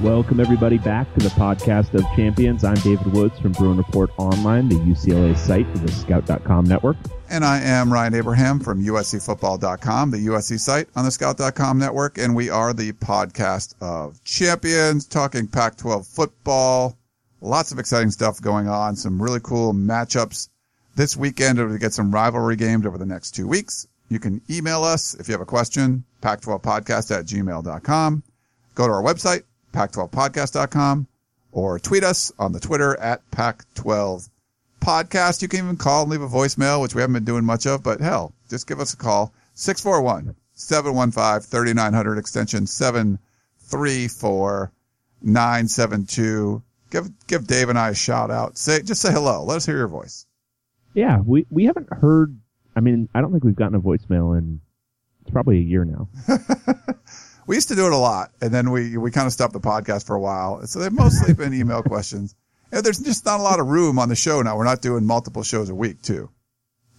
Welcome, everybody, back to the podcast of champions. I'm David Woods from Bruin Report Online, the UCLA site for the Scout.com network. And I am Ryan Abraham from USCFootball.com, the USC site on the Scout.com network. And we are the podcast of champions, talking Pac-12 football. Lots of exciting stuff going on. Some really cool matchups this weekend. We're going to get some rivalry games over the next 2 weeks. You can email us if you have a question, pac12podcast@gmail.com. Go to our website, pac12podcast.com, or tweet us on the Twitter at pac12podcast. You can even call and leave a voicemail, which we haven't been doing much of, but hell, just give us a call. 641-715-3900, extension 734-972. Give Dave and I a shout out. Just say hello. Let us hear your voice. Yeah, we haven't heard. I mean, I don't think we've gotten a voicemail in, it's probably a year now. We used to do it a lot, and then we kind of stopped the podcast for a while. So they've mostly been email questions. And there's just not a lot of room on the show now. We're not doing multiple shows a week, too.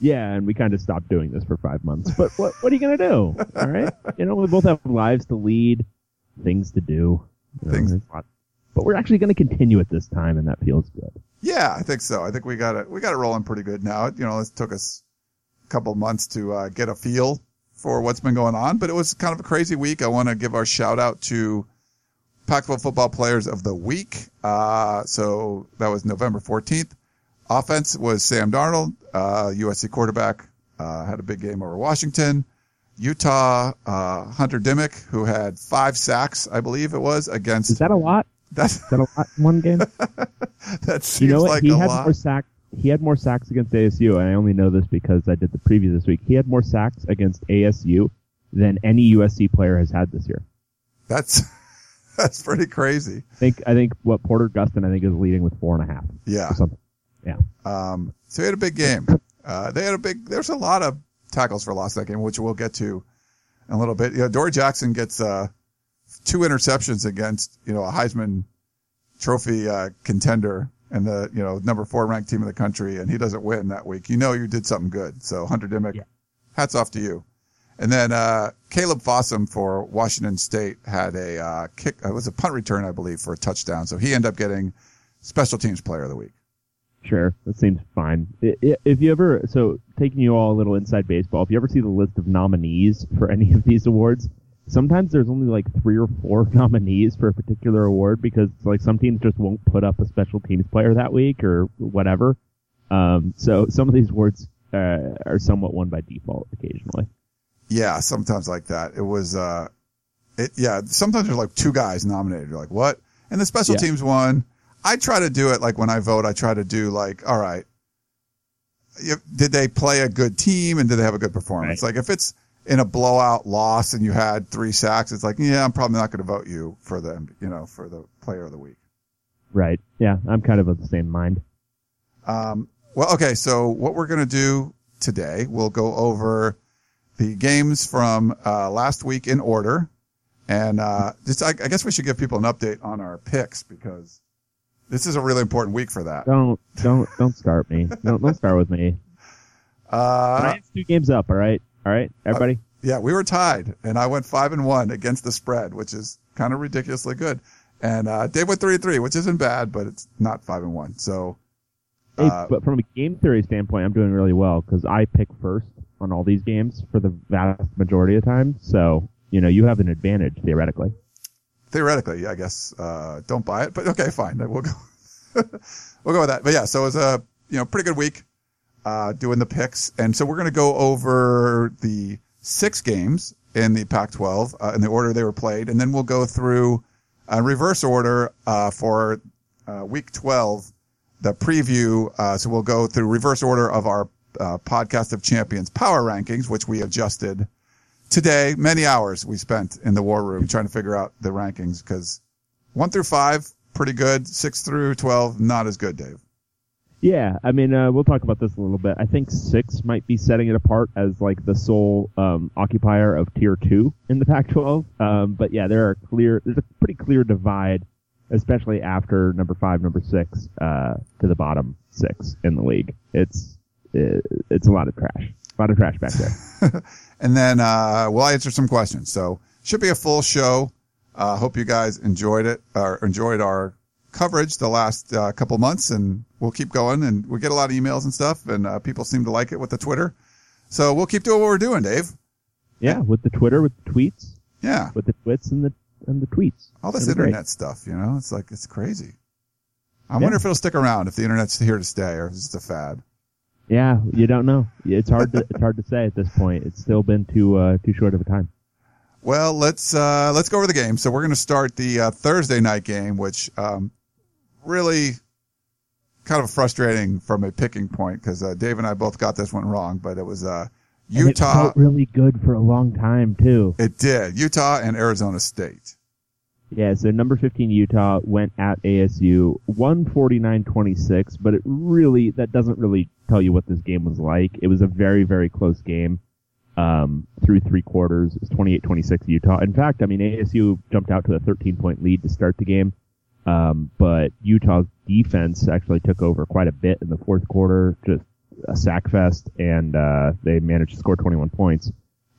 Yeah, and we kind of stopped doing this for 5 months. But what are you going to do? All right? You know, we both have lives to lead, things to do. You know, but we're actually going to continue it this time, and that feels good. Yeah, I think so. I think we got it rolling pretty good now. You know, it took us a couple months to get a feel for what's been going on, but it was kind of a crazy week. I want to give our shout out to Pac-12 Football Players of the Week. So that was November 14th. Offense was Sam Darnold, USC quarterback, had a big game over Washington. Utah, Hunter Dimmick, who had 5 sacks, I believe it was, against... Is that a lot? Is that a lot in one game? That seems, you know, like a lot. He had more sacks against ASU, and I only know this because I did the preview this week. He had more sacks against ASU than any USC player has had this year. That's pretty crazy. I think what Porter Gustin is leading with 4.5. Yeah. Or something. Yeah. So he had a big game. There's a lot of tackles for loss that game, which we'll get to in a little bit. You know, Adoree Jackson gets 2 interceptions against, you know, a Heisman Trophy contender and the, you know, number 4 ranked team in the country, and he doesn't win that week. You know, you did something good. So Hunter Dimmick, Hats off to you. And then Caleb Fossum for Washington State had a kick. It was a punt return, I believe, for a touchdown. So he ended up getting special teams player of the week. Sure, that seems fine. If you ever, so taking you all a little inside baseball, if you ever see the list of nominees for any of these awards, sometimes there's only like 3 or 4 nominees for a particular award because like some teams just won't put up a special teams player that week or whatever. So some of these awards are somewhat won by default occasionally. Yeah, sometimes like that. It was, sometimes there's like 2 guys nominated. You're like, what? And the special teams won. I try to do it like when I vote, I try to do like, all right, did they play a good team and did they have a good performance? Right. Like if it's in a blowout loss and you had 3 sacks, it's like, yeah, I'm probably not going to vote you for them, you know, for the player of the week. Right. Yeah. I'm kind of of the same mind. Well, okay. So what we're going to do today, we'll go over the games from, last week in order. And, I guess we should give people an update on our picks because this is a really important week for that. Don't start me. Don't start with me. Giants 2 games up. All right, everybody? Yeah, we were tied, and I went 5-1 against the spread, which is kind of ridiculously good. And Dave went 3-3, which isn't bad, but it's not 5-1. So, but from a game theory standpoint, I'm doing really well because I pick first on all these games for the vast majority of the time. So, you know, you have an advantage theoretically. Theoretically, yeah, I guess. Don't buy it, but okay, fine. We'll go. We'll go with that. But yeah, so it was a pretty good week. Doing the picks. And so we're going to go over the 6 games in the Pac-12, in the order they were played. And then we'll go through reverse order, for, week 12, the preview. So we'll go through reverse order of our, podcast of champions power rankings, which we adjusted today, many hours we spent in the war room trying to figure out the rankings, because 1 through 5, pretty good. 6 through 12, not as good, Dave. Yeah, I mean, we'll talk about this a little bit. I think 6 might be setting it apart as, like, the sole occupier of Tier 2 in the Pac-12. But, yeah, there's a pretty clear divide, especially after number 5, number 6, to the bottom 6 in the league. It's a lot of trash. A lot of trash back there. And then we'll answer some questions. So, should be a full show. Hope you guys enjoyed it, or enjoyed our coverage the last couple months, and we'll keep going, and we get a lot of emails and stuff, and people seem to like it with the Twitter. So we'll keep doing what we're doing, Dave. Yeah, with the Twitter, with the tweets. Yeah. With the twits and the tweets. All this internet stuff, you know? It's like, it's crazy. I wonder if it'll stick around, if the internet's here to stay, or if it's just a fad. Yeah, you don't know. It's hard to say at this point. It's still been too short of a time. Well, let's go over the game. So we're going to start the Thursday night game, which really kind of frustrating from a picking point, because Dave and I both got this one wrong, but it was Utah. And it felt really good for a long time too. It did. Utah and Arizona State. Yeah, so number 15 Utah went at ASU 149-26, but that doesn't really tell you what this game was like. It was a very, very close game. Through three quarters, it was 28-26 Utah. In fact, I mean, ASU jumped out to a 13-point lead to start the game, but Utah's defense actually took over quite a bit in the fourth quarter, just a sack fest, and they managed to score 21 points.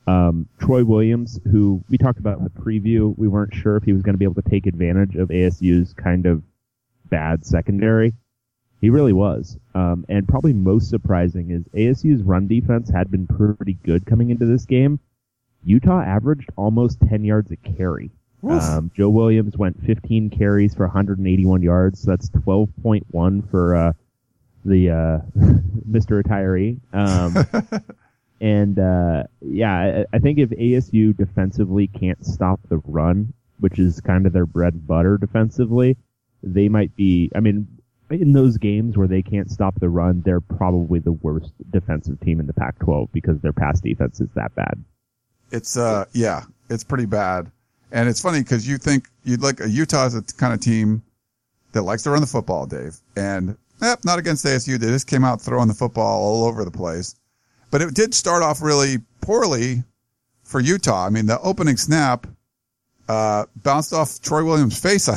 Troy Williams, who we talked about in the preview, we weren't sure if he was going to be able to take advantage of ASU's kind of bad secondary. He really was. And probably most surprising is ASU's run defense had been pretty good coming into this game. Utah averaged almost 10 yards a carry. Joe Williams went 15 carries for 181 yards. So that's 12.1 for the Mr. Retiree. And yeah, I think if ASU defensively can't stop the run, which is kind of their bread and butter defensively, they might be... I mean... In those games where they can't stop the run, they're probably the worst defensive team in the Pac-12 because their pass defense is that bad. It's, yeah, it's pretty bad. And it's funny because you think you'd like Utah's a kind of team that likes to run the football, Dave. And not against ASU. They just came out throwing the football all over the place. But it did start off really poorly for Utah. I mean, the opening snap, bounced off Troy Williams' face, I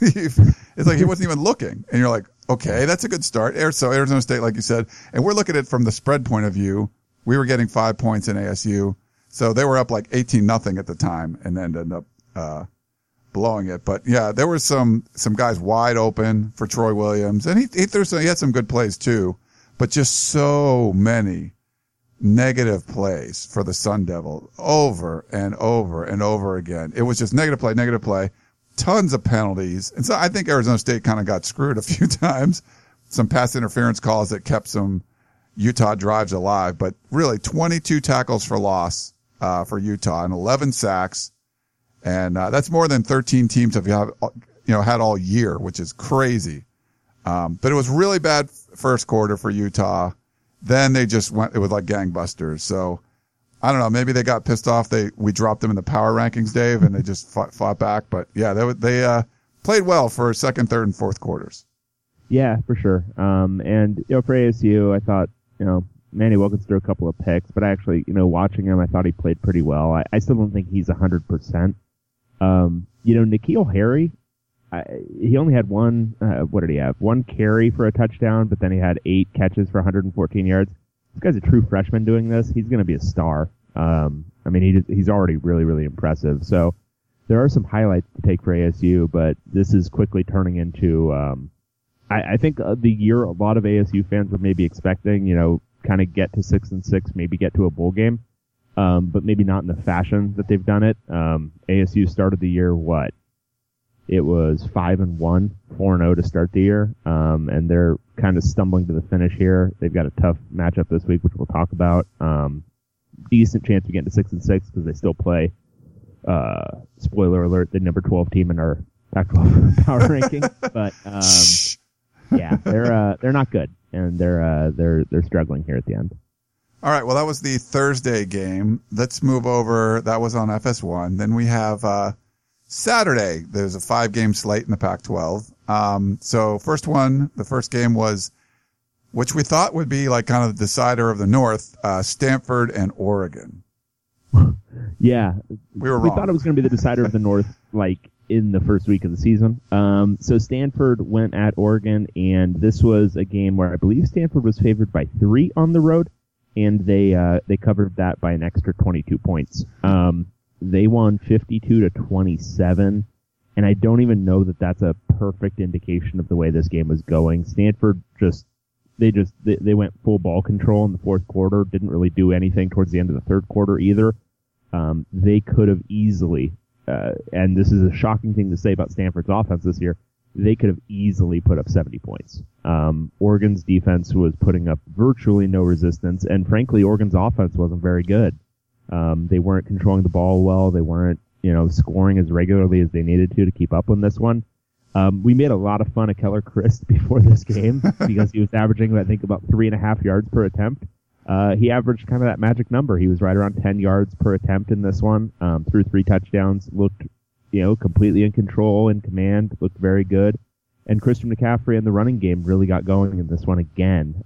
believe. It's like he wasn't even looking. And you're like, okay, that's a good start. So Arizona State, like you said, and we're looking at it from the spread point of view. We were getting 5 points in ASU. So they were up like 18-0 at the time and then ended up, blowing it. But yeah, there were some guys wide open for Troy Williams, and he had some good plays too, but just so many negative plays for the Sun Devil over and over and over again. It was just negative play. Tons of penalties. And so I think Arizona State kind of got screwed a few times. Some pass interference calls that kept some Utah drives alive, but really 22 tackles for loss, for Utah and 11 sacks. And, that's more than 13 teams had all year, which is crazy. But it was really bad first quarter for Utah. Then they just it was like gangbusters. So I don't know. Maybe they got pissed off. We dropped them in the power rankings, Dave, and they just fought back. But yeah, they played well for second, third, and fourth quarters. Yeah, for sure. And for ASU, I thought Manny Wilkins threw a couple of picks, but actually, watching him, I thought he played pretty well. I still don't think he's 100%. N'Keal Harry, he only had one. What did he have? One carry for a touchdown, but then he had 8 catches for 114 yards. This guy's a true freshman doing this. He's going to be a star. I mean, he's already really, really impressive. So there are some highlights to take for ASU, but this is quickly turning into, I think the year a lot of ASU fans were maybe expecting, kind of get to 6-6, maybe get to a bowl game. But maybe not in the fashion that they've done it. ASU started the year what? It was 5-1, 4-0 to start the year, and they're kind of stumbling to the finish here. They've got a tough matchup this week, which we'll talk about. Decent chance of getting to 6-6 because they still play. Spoiler alert: the number 12 team in our Pac-12 power ranking, but yeah, they're not good, and they're struggling here at the end. All right. Well, that was the Thursday game. Let's move over. That was on FS1. Then we have Saturday. There's a 5-game slate in the Pac-12. So first one, the first game was, which we thought would be like kind of the decider of the North, Stanford and Oregon. Yeah. We were wrong. We thought it was going to be the decider of the North, like in the first week of the season. So Stanford went at Oregon, and this was a game where I believe Stanford was favored by 3 on the road. And they covered that by an extra 22 points. They won 52-27, and I don't even know that that's a perfect indication of the way this game was going. Stanford they went full ball control in the fourth quarter, didn't really do anything towards the end of the third quarter either. They could have easily, and this is a shocking thing to say about Stanford's offense this year, they could have easily put up 70 points. Oregon's defense was putting up virtually no resistance, and frankly, Oregon's offense wasn't very good. They weren't controlling the ball well. They weren't, scoring as regularly as they needed to keep up on this one. We made a lot of fun of Keller Christ before this game because he was averaging, I think, about 3.5 yards per attempt. He averaged kind of that magic number. He was right around 10 yards per attempt in this one, threw 3 touchdowns, looked completely in control and command, looked very good. And Christian McCaffrey in the running game really got going in this one again.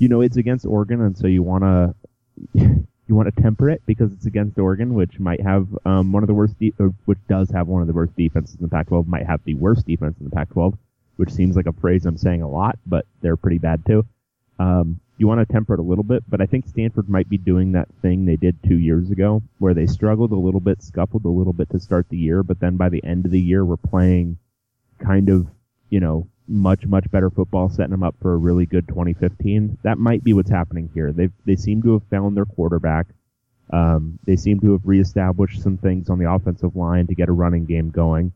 It's against Oregon, and so you want to temper it because it's against Oregon, which might have one of the worst, which does have one of the worst defenses in the Pac-12, might have the worst defense in the Pac-12, which seems like a phrase I'm saying a lot, but they're pretty bad too. You want to temper it a little bit, but I think Stanford might be doing that thing they did 2 years ago where they struggled a little bit, scuffled a little bit to start the year, but then by the end of the year we're playing kind of, much, much better football, setting them up for a really good 2015. That might be what's happening here. They seem to have found their quarterback. They seem to have reestablished some things on the offensive line to get a running game going.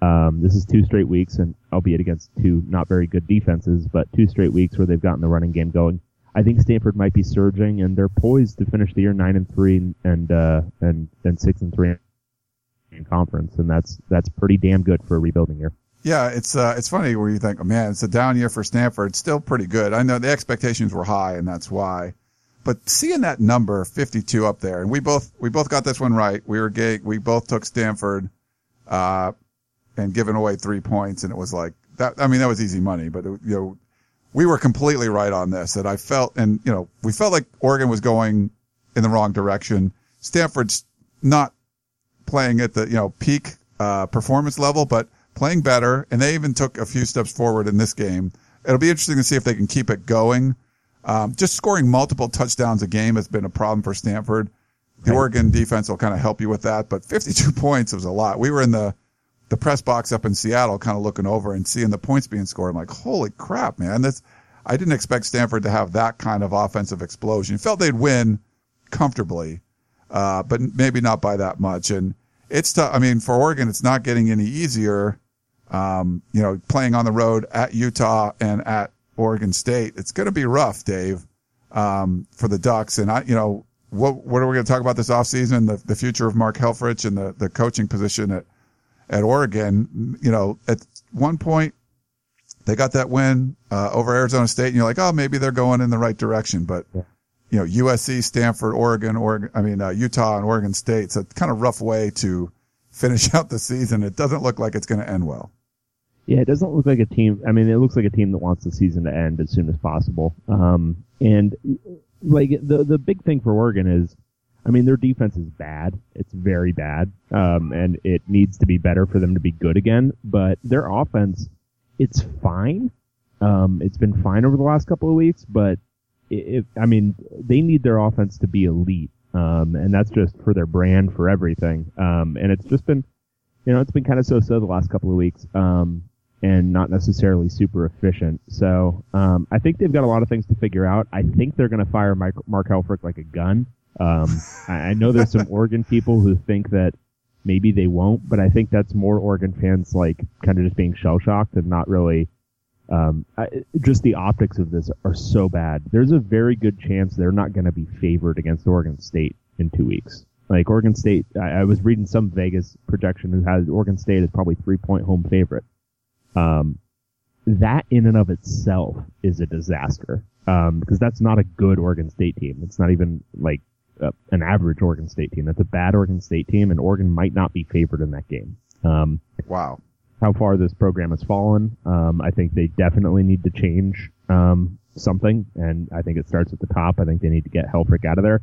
This is 2 straight weeks, and albeit against 2 not very good defenses, but 2 straight weeks where they've gotten the running game going. I think Stanford might be surging, and they're poised to finish the year 9-3 and 6-3 in conference, and that's pretty damn good for a rebuilding year. Yeah, it's funny where you think, oh man, it's a down year for Stanford, still pretty good. I know the expectations were high, and that's why. But seeing that number 52 up there, and we both got this one right. We both took Stanford, and giving away 3 points, and it was like that. I mean, that was easy money, but we were completely right on this. That I felt, and we felt like Oregon was going in the wrong direction. Stanford's not playing at the peak performance level, but playing better, and they even took a few steps forward in this game. It'll be interesting to see if they can keep it going. Just scoring multiple touchdowns a game has been a problem for Stanford. The Oregon defense will kind of help you with that, but 52 points was a lot. We were in the press box up in Seattle kind of looking over and seeing the points being scored. I'm like, holy crap, man. I didn't expect Stanford to have that kind of offensive explosion. Felt they'd win comfortably, but maybe not by that much. And it's tough. I mean, for Oregon, it's not getting any easier. Playing on the road at Utah and at Oregon State, it's going to be rough, Dave, for the Ducks. And what are we going to talk about this offseason? The future of Mark Helfrich and the coaching position at Oregon. At one point they got that win over Arizona State, and you're like, oh, maybe they're going in the right direction. But USC, Stanford, Utah, and Oregon State. It's a kind of rough way to finish out the season. It doesn't look like it's going to end well. Yeah, it doesn't look like a team. I mean, it looks like a team that wants the season to end as soon as possible. And like the big thing for Oregon is, I mean, their defense is bad. It's very bad. And it needs to be better for them to be good again. But their offense, it's fine. It's been fine over the last couple of weeks. But they need their offense to be elite. And that's just for their brand, for everything. And it's just been, it's been kind of so-so the last couple of weeks, and not necessarily super efficient. So, I think they've got a lot of things to figure out. I think they're going to fire Mark Helfrich like a gun. I know there's some Oregon people who think that maybe they won't, but I think that's more Oregon fans like kind of just being shell-shocked and not really, just the optics of this are so bad. There's a very good chance they're not going to be favored against Oregon State in 2 weeks. Like Oregon State, I was reading some Vegas projection who has Oregon State as probably 3-point home favorite. That in and of itself is a disaster. because that's not a good Oregon State team. It's not even like an average Oregon State team. That's a bad Oregon State team, and Oregon might not be favored in that game. Wow. How far this program has fallen. I think they definitely need to change something, and I think it starts at the top. I think they need to get Helfrich out of there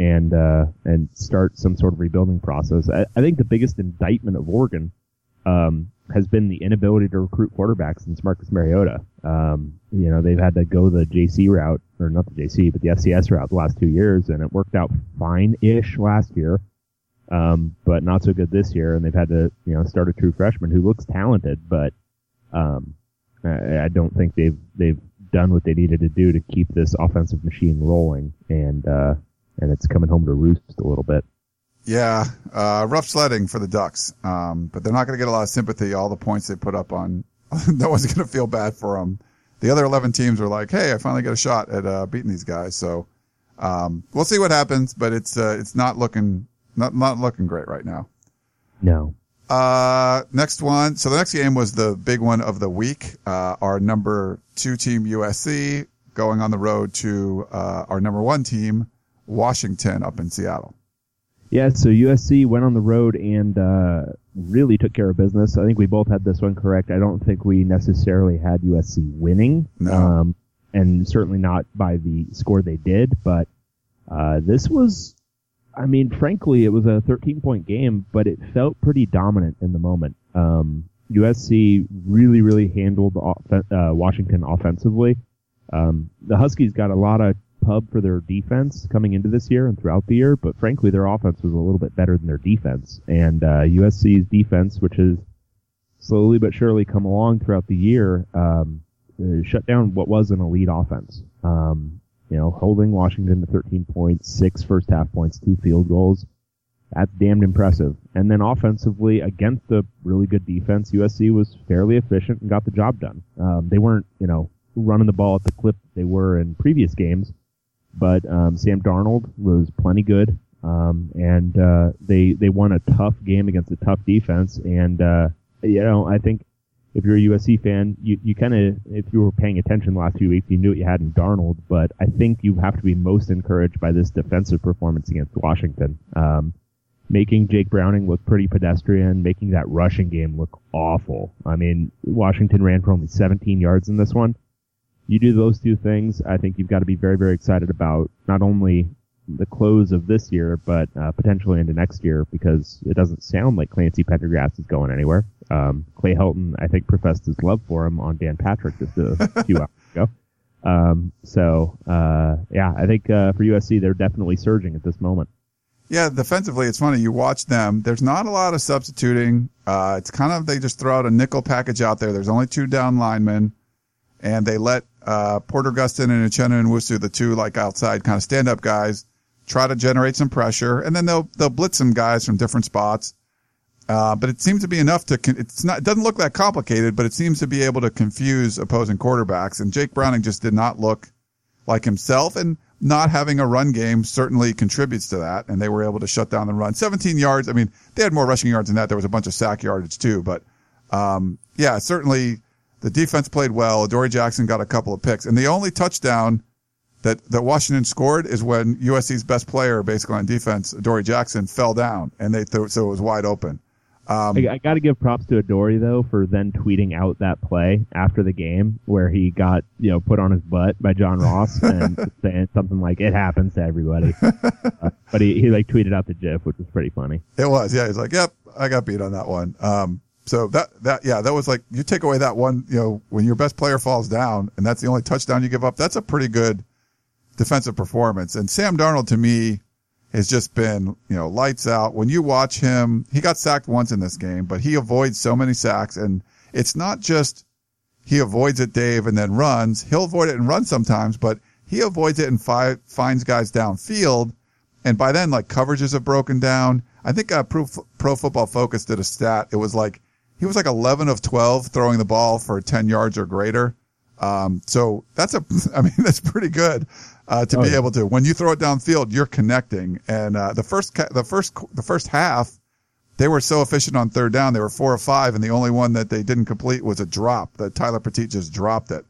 and start some sort of rebuilding process. I think the biggest indictment of Oregon has been the inability to recruit quarterbacks since Marcus Mariota. You know, they've had to go the JC route, or not the JC, but the FCS route the last 2 years, and it worked out fine-ish last year, but not so good this year, and they've had to, you know, start a true freshman who looks talented, but I don't think they've done what they needed to do to keep this offensive machine rolling, and it's coming home to roost a little bit. Yeah, rough sledding for the Ducks, but they're not going to get a lot of sympathy. All the points they put up on, no one's going to feel bad for them. The other 11 teams are like, hey, I finally got a shot at beating these guys. So we'll see what happens, but it's not looking great right now. No. Next one. So the next game was the big one of the week. Our number 2 team USC going on the road to our number 1 team Washington up in Seattle. Yeah, so USC went on the road and really took care of business. I think we both had this one correct. I don't think we necessarily had USC winning, no. And certainly not by the score they did. But this was, I mean, frankly, it was a 13-point game, but it felt pretty dominant in the moment. USC really, really handled Washington offensively. The Huskies got a lot of pub for their defense coming into this year and throughout the year, but frankly their offense was a little bit better than their defense, and USC's defense, which has slowly but surely come along throughout the year, shut down what was an elite offense, you know, holding Washington to 13 points, 6 first half points, 2 field goals. That's damned impressive. And then offensively, against a really good defense, USC was fairly efficient and got the job done. They weren't, you know, running the ball at the clip they were in previous games, but Sam Darnold was plenty good, and they won a tough game against a tough defense. And you know, I think if you're a USC fan, you kind of, if you were paying attention the last few weeks, you knew what you had in Darnold. But I think you have to be most encouraged by this defensive performance against Washington, making Jake Browning look pretty pedestrian, making that rushing game look awful. I mean, Washington ran for only 17 yards in this one. You do those two things, I think you've got to be very, very excited about not only the close of this year, but potentially into next year, because it doesn't sound like Clancy Pendergast is going anywhere. Clay Helton, I think, professed his love for him on Dan Patrick just a few hours ago. Yeah, I think for USC, they're definitely surging at this moment. Yeah, defensively, it's funny. You watch them. There's not a lot of substituting. It's kind of, they just throw out a nickel package out there. There's only 2 down linemen, and they let Porter Gustin and Uchenna Nwosu, the 2 like outside kind of stand up guys, try to generate some pressure, and then they'll blitz some guys from different spots. But it seems to be enough to, it doesn't look that complicated, but it seems to be able to confuse opposing quarterbacks. And Jake Browning just did not look like himself, and not having a run game certainly contributes to that. And they were able to shut down the run. 17 yards. I mean, they had more rushing yards than that. There was a bunch of sack yardage too, but, yeah, certainly, the defense played well. Adoree Jackson got a couple of picks. And the only touchdown that Washington scored is when USC's best player, basically on defense, Adoree Jackson, fell down. And so it was wide open. I got to give props to Adoree, though, for then tweeting out that play after the game where he got, you know, put on his butt by John Ross and saying something like, it happens to everybody. But he like tweeted out the GIF, which was pretty funny. It was, yeah. He's like, yep, I got beat on that one. So that was like, you take away that one, you know, when your best player falls down and that's the only touchdown you give up, that's a pretty good defensive performance. And Sam Darnold to me has just been, you know, lights out. When you watch him, he got sacked once in this game, but he avoids so many sacks, and it's not just he avoids it, Dave, and then runs. He'll avoid it and run sometimes, but he avoids it and finds guys downfield. And by then, like, coverages have broken down. I think Pro Football Focus did a stat. It was like, he was like 11 of 12 throwing the ball for 10 yards or greater. So that's pretty good, to be able to, when you throw it downfield, you're connecting. And, the first half, they were so efficient on third down. They were 4 of 5, and the only one that they didn't complete was a drop that Tyler Petit just dropped it.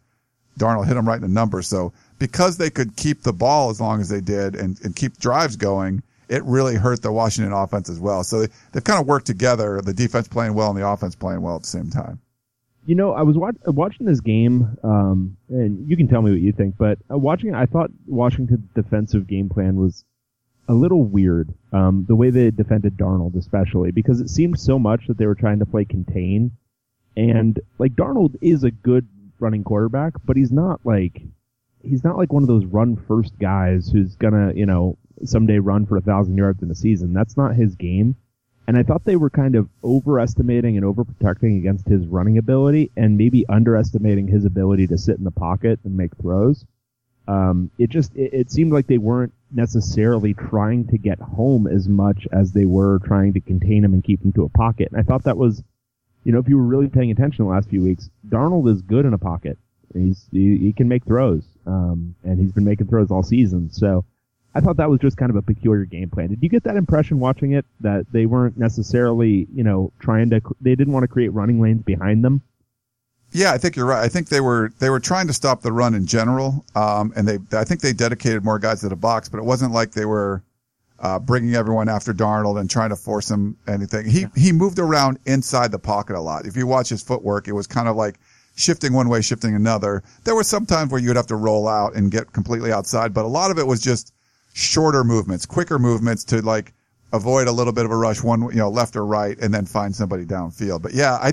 Darnold hit him right in the number. So because they could keep the ball as long as they did and keep drives going, it really hurt the Washington offense as well. So they've kind of worked together, the defense playing well and the offense playing well at the same time. You know, I was watching this game, and you can tell me what you think, but watching it, I thought Washington's defensive game plan was a little weird, the way they defended Darnold especially, because it seemed so much that they were trying to play contain. And, like, Darnold is a good running quarterback, but he's not like one of those run-first guys who's gonna, you know, someday run for 1,000 yards in a season. That's not his game. And I thought they were kind of overestimating and overprotecting against his running ability and maybe underestimating his ability to sit in the pocket and make throws. It seemed like they weren't necessarily trying to get home as much as they were trying to contain him and keep him to a pocket. And I thought that was, you know, if you were really paying attention the last few weeks, Darnold is good in a pocket. He can make throws, and he's been making throws all season. So I thought that was just kind of a peculiar game plan. Did you get that impression watching it that they weren't necessarily, you know, they didn't want to create running lanes behind them? Yeah, I think you're right. I think they were trying to stop the run in general. And I think they dedicated more guys to the box, but it wasn't like they were, bringing everyone after Darnold and trying to force him anything. He moved around inside the pocket a lot. If you watch his footwork, it was kind of like shifting one way, shifting another. There were some times where you'd have to roll out and get completely outside, but a lot of it was just shorter movements, quicker movements to like avoid a little bit of a rush one, you know, left or right, and then find somebody downfield. But yeah,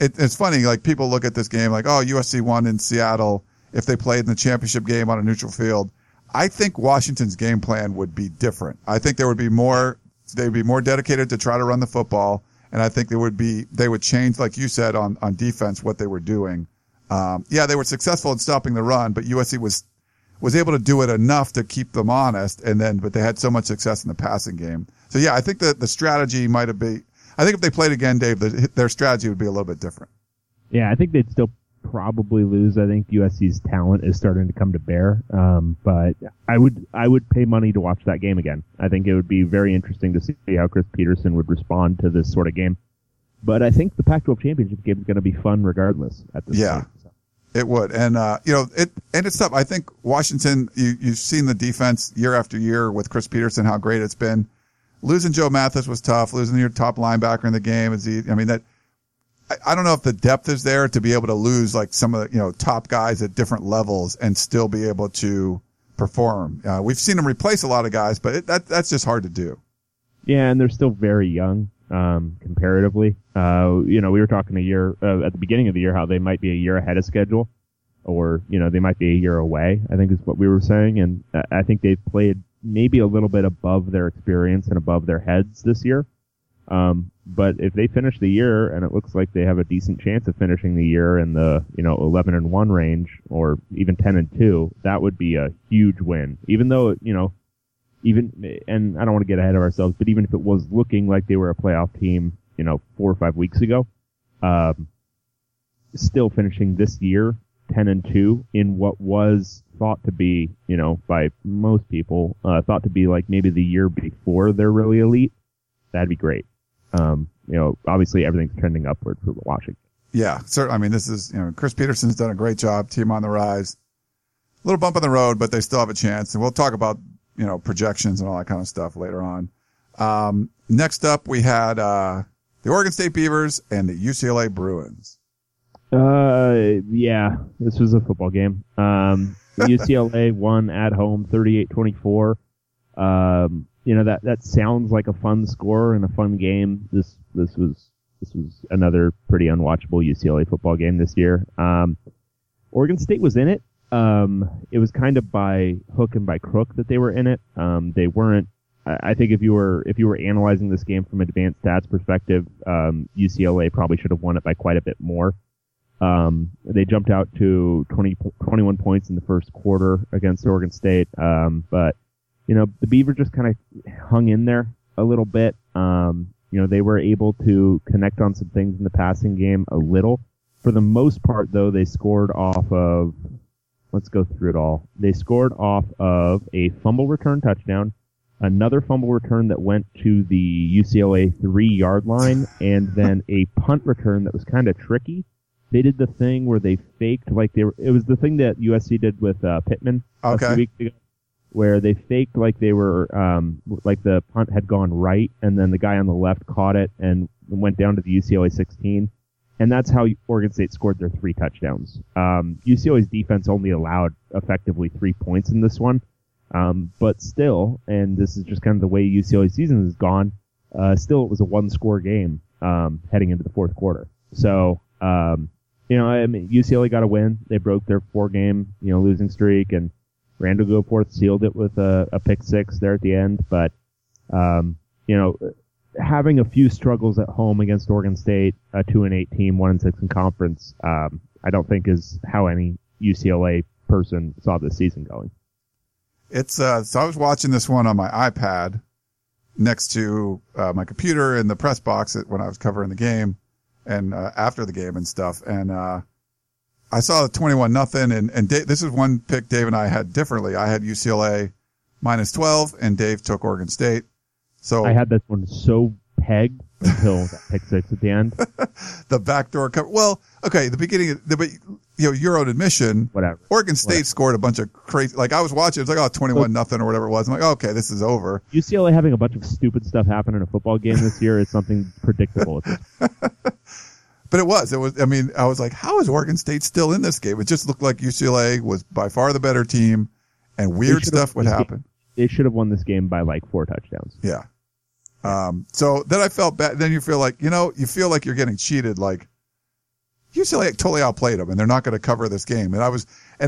it's funny, like people look at this game like, oh, USC won in Seattle if they played in the championship game on a neutral field. I think Washington's game plan would be different. I think they'd be more dedicated to try to run the football. And I think they would change, like you said, on defense, what they were doing. They were successful in stopping the run, but USC was able to do it enough to keep them honest. But they had so much success in the passing game. So yeah, I think that the strategy I think if they played again, Dave, their strategy would be a little bit different. Yeah. I think they'd still probably lose. I think USC's talent is starting to come to bear. But I would pay money to watch that game again. I think it would be very interesting to see how Chris Peterson would respond to this sort of game. But I think the Pac-12 championship game is going to be fun regardless at this point. It would. And, it's tough. I think Washington, you've seen the defense year after year with Chris Peterson, how great it's been. Losing Joe Mathis was tough. Losing your top linebacker in the game is easy. I mean, I don't know if the depth is there to be able to lose like some of the, you know, top guys at different levels and still be able to perform. We've seen them replace a lot of guys, but that's just hard to do. Yeah. And they're still very young. Comparatively, we were talking at the beginning of the year how they might be a year ahead of schedule, or you know they might be a year away, I think is what we were saying, and I think they've played maybe a little bit above their experience and above their heads this year. But if they finish the year, and it looks like they have a decent chance of finishing the year in the 11-1 range or even 10-2, that would be a huge win. Even though and I don't want to get ahead of ourselves, but even if it was looking like they were a playoff team, 4 or 5 weeks ago, still finishing this year 10-2 in what was thought to be, by most people, thought to be like maybe the year before they're really elite, that'd be great. Obviously everything's trending upward for Washington. Yeah, certainly. I mean, this is, Chris Peterson's done a great job, team on the rise. A little bump on the road, but they still have a chance, and we'll talk about projections and all that kind of stuff later on. Next up, we had the Oregon State Beavers and the UCLA Bruins. Yeah, this was a football game. UCLA won at home 38-24. That sounds like a fun score and a fun game. This was another pretty unwatchable UCLA football game this year. Oregon State was in it. It was kind of by hook and by crook that they were in it. They weren't. I think if you were analyzing this game from advanced stats perspective, UCLA probably should have won it by quite a bit more. They jumped out to 21 points in the first quarter against Oregon State. But the Beavers just kind of hung in there a little bit. They were able to connect on some things in the passing game a little. For the most part, though, they scored off of. Let's go through it all. They scored off of a fumble return touchdown, another fumble return that went to the UCLA 3-yard line, and then a punt return that was kind of tricky They did the thing where they faked like they were. It was the thing that USC did with Pittman a few weeks ago, where they faked like they were like the punt had gone right, and then the guy on the left caught it and went down to the UCLA 16, and that's how Oregon State scored their three touchdowns. UCLA's defense only allowed effectively 3 points in this one, but still, and this is just kind of the way UCLA's season has gone. Still, it was a one-score game heading into the fourth quarter. So. UCLA got a win. They broke their four-game, losing streak, and Randall Goforth sealed it with a pick six there at the end. But, having a few struggles at home against Oregon State, a 2-8 team, 1-6 in conference, I don't think is how any UCLA person saw this season going. So I was watching this one on my iPad next to my computer in the press box when I was covering the game. And after the game and stuff, and I saw the 21-0, and Dave, this is one pick Dave and I had differently. I had UCLA minus 12, and Dave took Oregon State. So I had this one so pegged until that pick six at the end. The backdoor cover. Well, okay, the beginning, your own admission. Whatever. Oregon State scored a bunch of crazy. Like I was watching, it was like 21-0 or whatever it was. I'm like, okay, this is over. UCLA having a bunch of stupid stuff happen in a football game this year is something predictable. But it was. I mean, I was like, how is Oregon State still in this game? It just looked like UCLA was by far the better team, and weird stuff would happen. They should have won this game by like four touchdowns. Yeah. So then I felt bad. Then you feel like, you feel like you're getting cheated. Like UCLA totally outplayed them, and they're not going to cover this game. And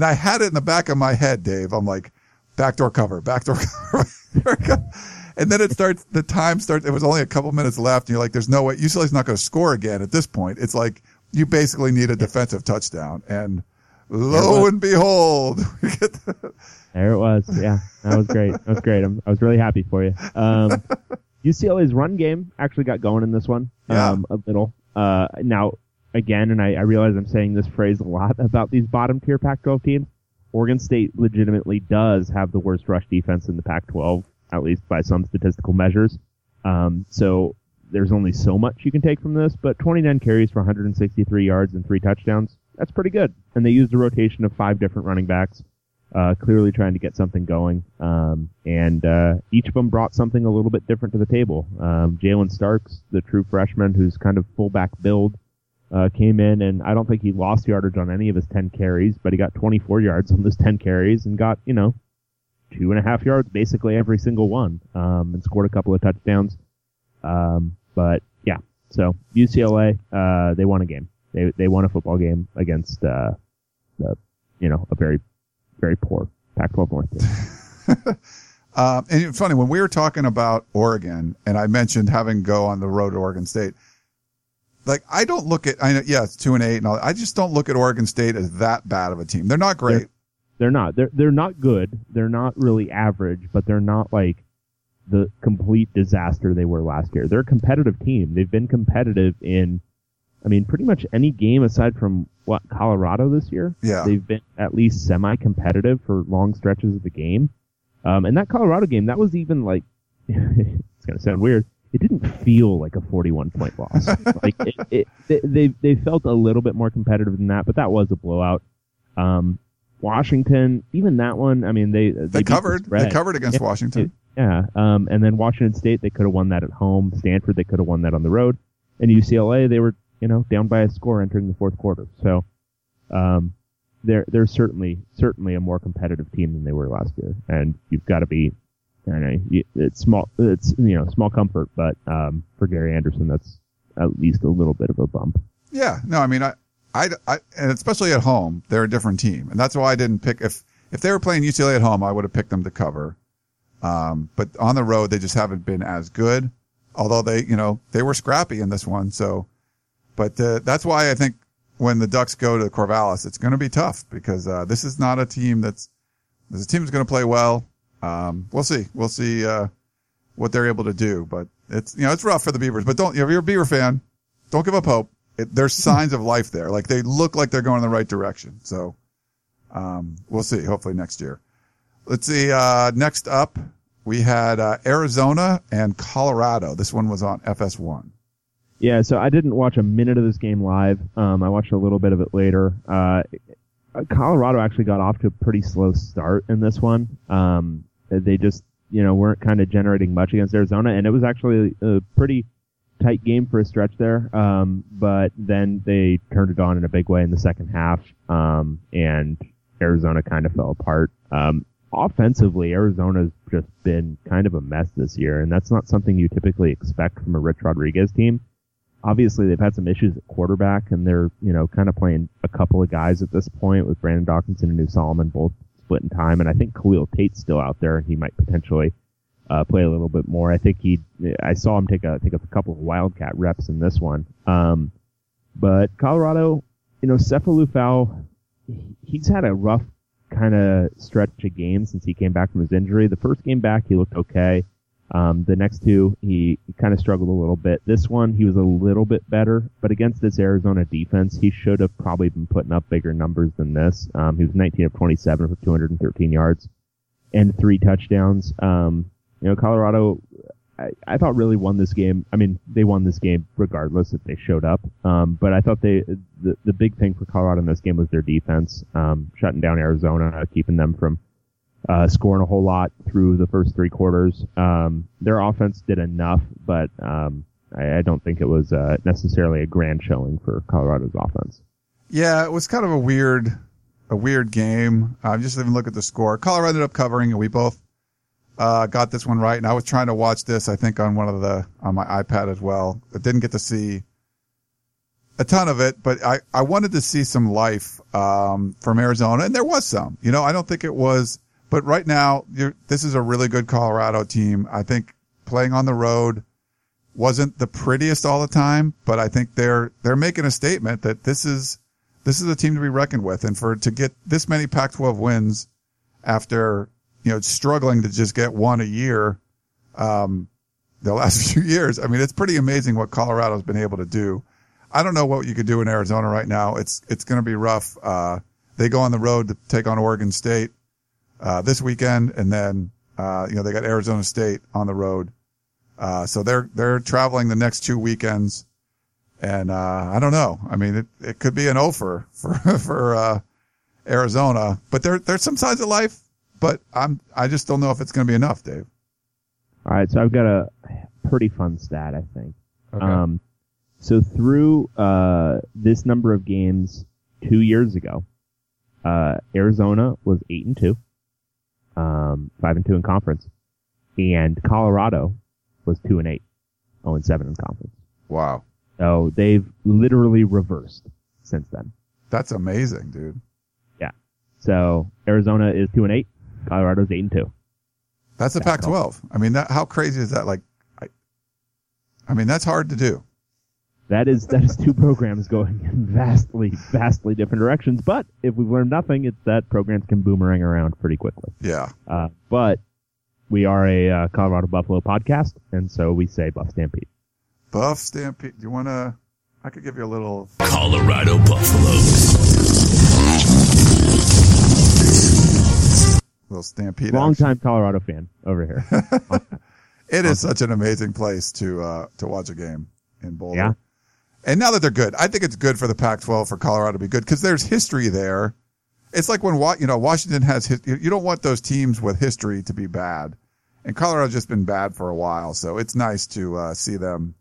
I had it in the back of my head, Dave. I'm like, backdoor cover, backdoor cover. And then it was only a couple minutes left, and you're like, there's no way, UCLA's not going to score again at this point. It's like, you basically need a defensive touchdown, and lo and behold. There it was, yeah. That was great. I was really happy for you. UCLA's run game actually got going in this one, a little. Now, again, and I realize I'm saying this phrase a lot about these bottom-tier Pac-12 teams, Oregon State legitimately does have the worst rush defense in the Pac-12, at least by some statistical measures. So there's only so much you can take from this, but 29 carries for 163 yards and 3 touchdowns, that's pretty good. And they used a rotation of 5 different running backs, clearly trying to get something going. And each of them brought something a little bit different to the table. Jalen Starks, the true freshman who's kind of fullback build, came in, and I don't think he lost yardage on any of his 10 carries, but he got 24 yards on those 10 carries and got, 2.5 yards basically every single one, and scored a couple of touchdowns. But yeah, so UCLA, they won a game. They won a football game against, a very, very poor Pac-12 North team. And it's funny, when we were talking about Oregon and I mentioned having to go on the road to Oregon State, like I don't look at, I know, yeah, it's 2-8 and all. I just don't look at Oregon State as that bad of a team. They're not great. They're not. They're not good. They're not really average, but they're not like the complete disaster they were last year. They're a competitive team. They've been competitive in, pretty much any game aside from Colorado this year. Yeah. They've been at least semi-competitive for long stretches of the game. And that Colorado game, that was even like, it's going to sound weird. It didn't feel like a 41-point loss. Like they felt a little bit more competitive than that, but that was a blowout. Washington, even that one, they covered. They covered against Washington. Yeah. And then Washington State, they could have won that at home. Stanford, they could have won that on the road. And UCLA, they were, down by a score entering the fourth quarter. So, they're certainly a more competitive team than they were last year. And you've got to be, it's small, small comfort, but, for Gary Anderson, that's at least a little bit of a bump. Yeah. No, I and especially at home, they're a different team. And that's why I didn't pick, if they were playing UCLA at home, I would have picked them to cover. But on the road, they just haven't been as good. Although they were scrappy in this one. So, but that's why I think when the Ducks go to Corvallis, it's going to be tough because, this is not a team this team is going to play well. We'll see, what they're able to do, but it's, it's rough for the Beavers, but if you're a Beaver fan, don't give up hope. There's signs of life there. Like they look like they're going in the right direction. So, we'll see. Hopefully next year. Let's see. Next up we had, Arizona and Colorado. This one was on FS1. Yeah, so I didn't watch a minute of this game live. I watched a little bit of it later. Colorado actually got off to a pretty slow start in this one. They just, weren't kind of generating much against Arizona, and it was actually a pretty tight game for a stretch there. But then they turned it on in a big way in the second half, and Arizona kind of fell apart. Offensively, Arizona's just been kind of a mess this year, and that's not something you typically expect from a Rich Rodriguez team. Obviously, they've had some issues at quarterback, and they're, kind of playing a couple of guys at this point with Brandon Dawkinson and New Solomon both split in time, and I think Khalil Tate's still out there, and he might potentially play a little bit more. I think I saw him take a couple of Wildcat reps in this one. But Colorado, Sefo Liufau, he's had a rough kind of stretch of games since he came back from his injury. The first game back, he looked okay. The next two, he kind of struggled a little bit. This one, he was a little bit better, but against this Arizona defense, he should have probably been putting up bigger numbers than this. He was 19 of 27 for 213 yards and 3 touchdowns. Colorado, I thought really won this game. I mean, they won this game regardless if they showed up. But I thought the big thing for Colorado in this game was their defense, shutting down Arizona, keeping them from scoring a whole lot through the first three quarters. Their offense did enough, but I don't think it was necessarily a grand showing for Colorado's offense. Yeah, it was kind of a weird game. Just even look at the score. Colorado ended up covering, and we both got this one right. And I was trying to watch this, I think, on my iPad as well. I didn't get to see a ton of it, but I wanted to see some life from Arizona, and there was some. I don't think it was. But right now, this is a really good Colorado team. I think playing on the road wasn't the prettiest all the time, but I think they're making a statement that this is a team to be reckoned with. And to get this many Pac-12 wins after, struggling to just get one a year, the last few years, I mean, it's pretty amazing what Colorado's been able to do. I don't know what you could do in Arizona right now. It's going to be rough. They go on the road to take on Oregon State this weekend, and then they got Arizona State on the road, so they're traveling the next two weekends, and I don't know. I mean, it could be an offer for Arizona, but there's some signs of life, but I just don't know if it's going to be enough, Dave. All right, so I've got a pretty fun stat, I think. Okay. So through this number of games 2 years ago, Arizona was 8-2. 5-2 in conference, and Colorado was 2-8, 0-7 in conference. Wow! So they've literally reversed since then. That's amazing, dude. Yeah. So Arizona is 2-8, Colorado's 8-2. That's the Pac-12. I mean, how crazy is that? Like, I mean, that's hard to do. That is two programs going in vastly, vastly different directions. But if we've learned nothing, it's that programs can boomerang around pretty quickly. Yeah. But we are a Colorado Buffalo podcast, and so we say Buff Stampede. Buff Stampede. Do you want to? I could give you a little Colorado Buffalo. Little Stampede. Long-time Colorado fan over here. It is such an amazing place to watch a game in Boulder. Yeah. And now that they're good, I think it's good for the Pac-12 for Colorado to be good because there's history there. It's like when Washington has history. You don't want those teams with history to be bad, and Colorado's just been bad for a while. So it's nice to see them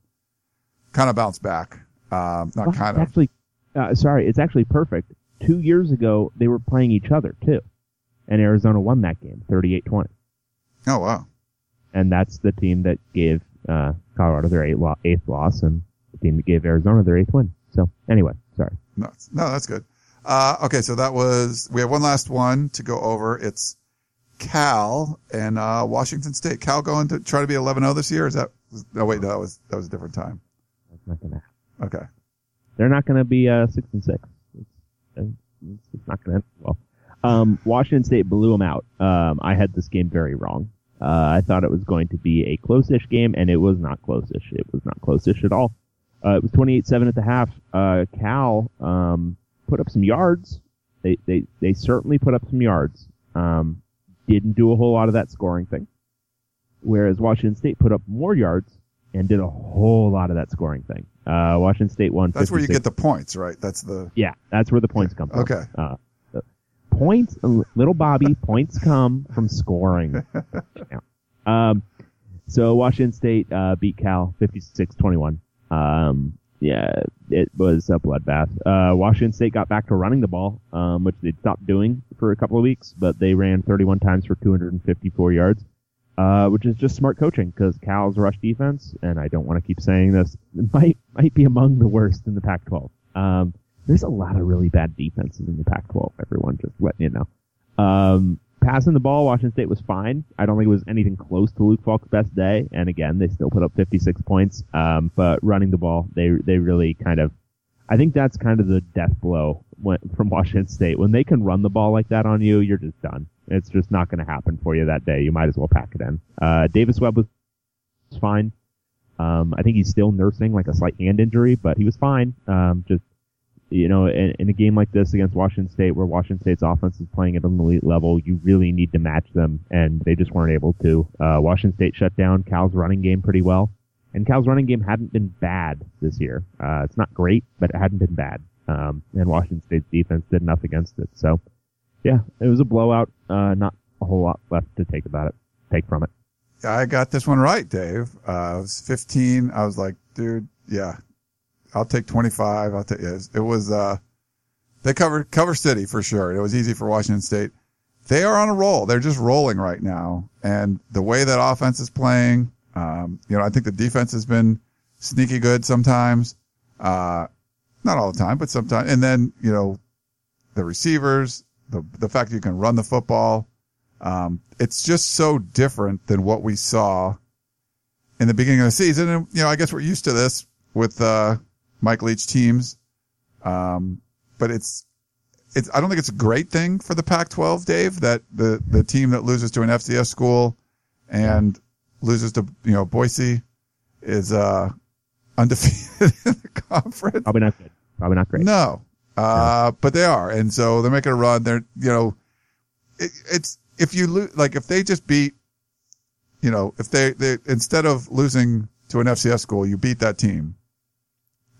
kind of bounce back. It's actually perfect. 2 years ago, they were playing each other too, and Arizona won that game 38-20. Oh wow! And that's the team that gave Colorado their eighth loss and the team that gave Arizona their eighth win. So anyway, sorry. No, that's good. Okay, so we have one last one to go over. It's Cal and Washington State. Cal going to try to be 11-0 this year? That was a different time. That's not gonna happen. Okay. They're not gonna be 6-6. It's not gonna end well. Washington State blew them out. I had this game very wrong. I thought it was going to be a close-ish game, and it was not close-ish. It was not close-ish at all. It was 28-7 at the half. Cal put up some yards. They certainly put up some yards. Didn't do a whole lot of that scoring thing, whereas Washington State put up more yards and did a whole lot of that scoring thing. Washington State won. That's where you get the points, right? Yeah, that's where the points come from. Okay. Points, little Bobby, points come from scoring. So Washington State beat Cal 56-21. Yeah, it was a bloodbath. Washington State got back to running the ball, which they'd stopped doing for a couple of weeks, but they ran 31 times for 254 yards, which is just smart coaching because Cal's rush defense, and I don't want to keep saying this, might be among the worst in the Pac-12. There's a lot of really bad defenses in the Pac-12, everyone, just letting you know. Passing the ball, Washington State was fine. I don't think it was anything close to Luke Falk's best day. And again, they still put up 56 points. But running the ball, they really kind of, I think that's kind of the death blow from Washington State. When they can run the ball like that on you, you're just done. It's just not going to happen for you that day. You might as well pack it in. Davis Webb was fine. I think he's still nursing like a slight hand injury, but he was fine. Just, you know, in a game like this against Washington State, where Washington State's offense is playing at an elite level, you really need to match them, and they just weren't able to. Washington State shut down Cal's running game pretty well, and Cal's running game hadn't been bad this year. It's not great, but it hadn't been bad, and Washington State's defense did enough against it. So, yeah, it was a blowout. Not a whole lot left to take from it. I got this one right, Dave. I was 15. I was like, dude, yeah. I'll take 25. It was, they covered Cover City for sure. It was easy for Washington State. They are on a roll. They're just rolling right now. And the way that offense is playing, you know, I think the defense has been sneaky good sometimes. Not all the time, but sometimes. And then, you know, the receivers, the fact that you can run the football. It's just so different than what we saw in the beginning of the season. And, you know, I guess we're used to this with, Mike Leach teams. But it's, I don't think it's a great thing for the Pac-12, Dave, that the team that loses to an FCS school and loses to, you know, Boise is, undefeated in the conference. Probably not good. Probably not great. No. But they are. And so they're making a run. They're, you know, it's, if you lose, like if they just beat, you know, if they instead of losing to an FCS school, you beat that team.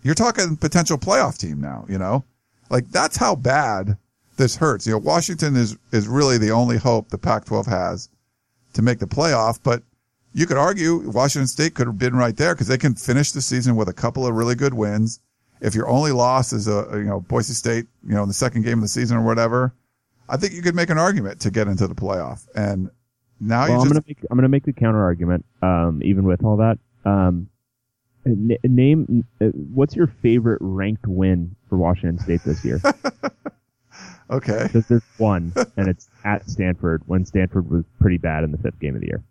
You're talking potential playoff team now, you know? Like, that's how bad this hurts. You know, Washington is really the only hope the Pac-12 has to make the playoff, but you could argue Washington State could have been right there because they can finish the season with a couple of really good wins. If your only loss is you know, Boise State, you know, in the second game of the season or whatever, I think you could make an argument to get into the playoff. And now I'm going to make the counter argument, even with all that. Name what's your favorite ranked win for Washington State this year? Okay, because there's one, and it's at Stanford when Stanford was pretty bad in the fifth game of the year.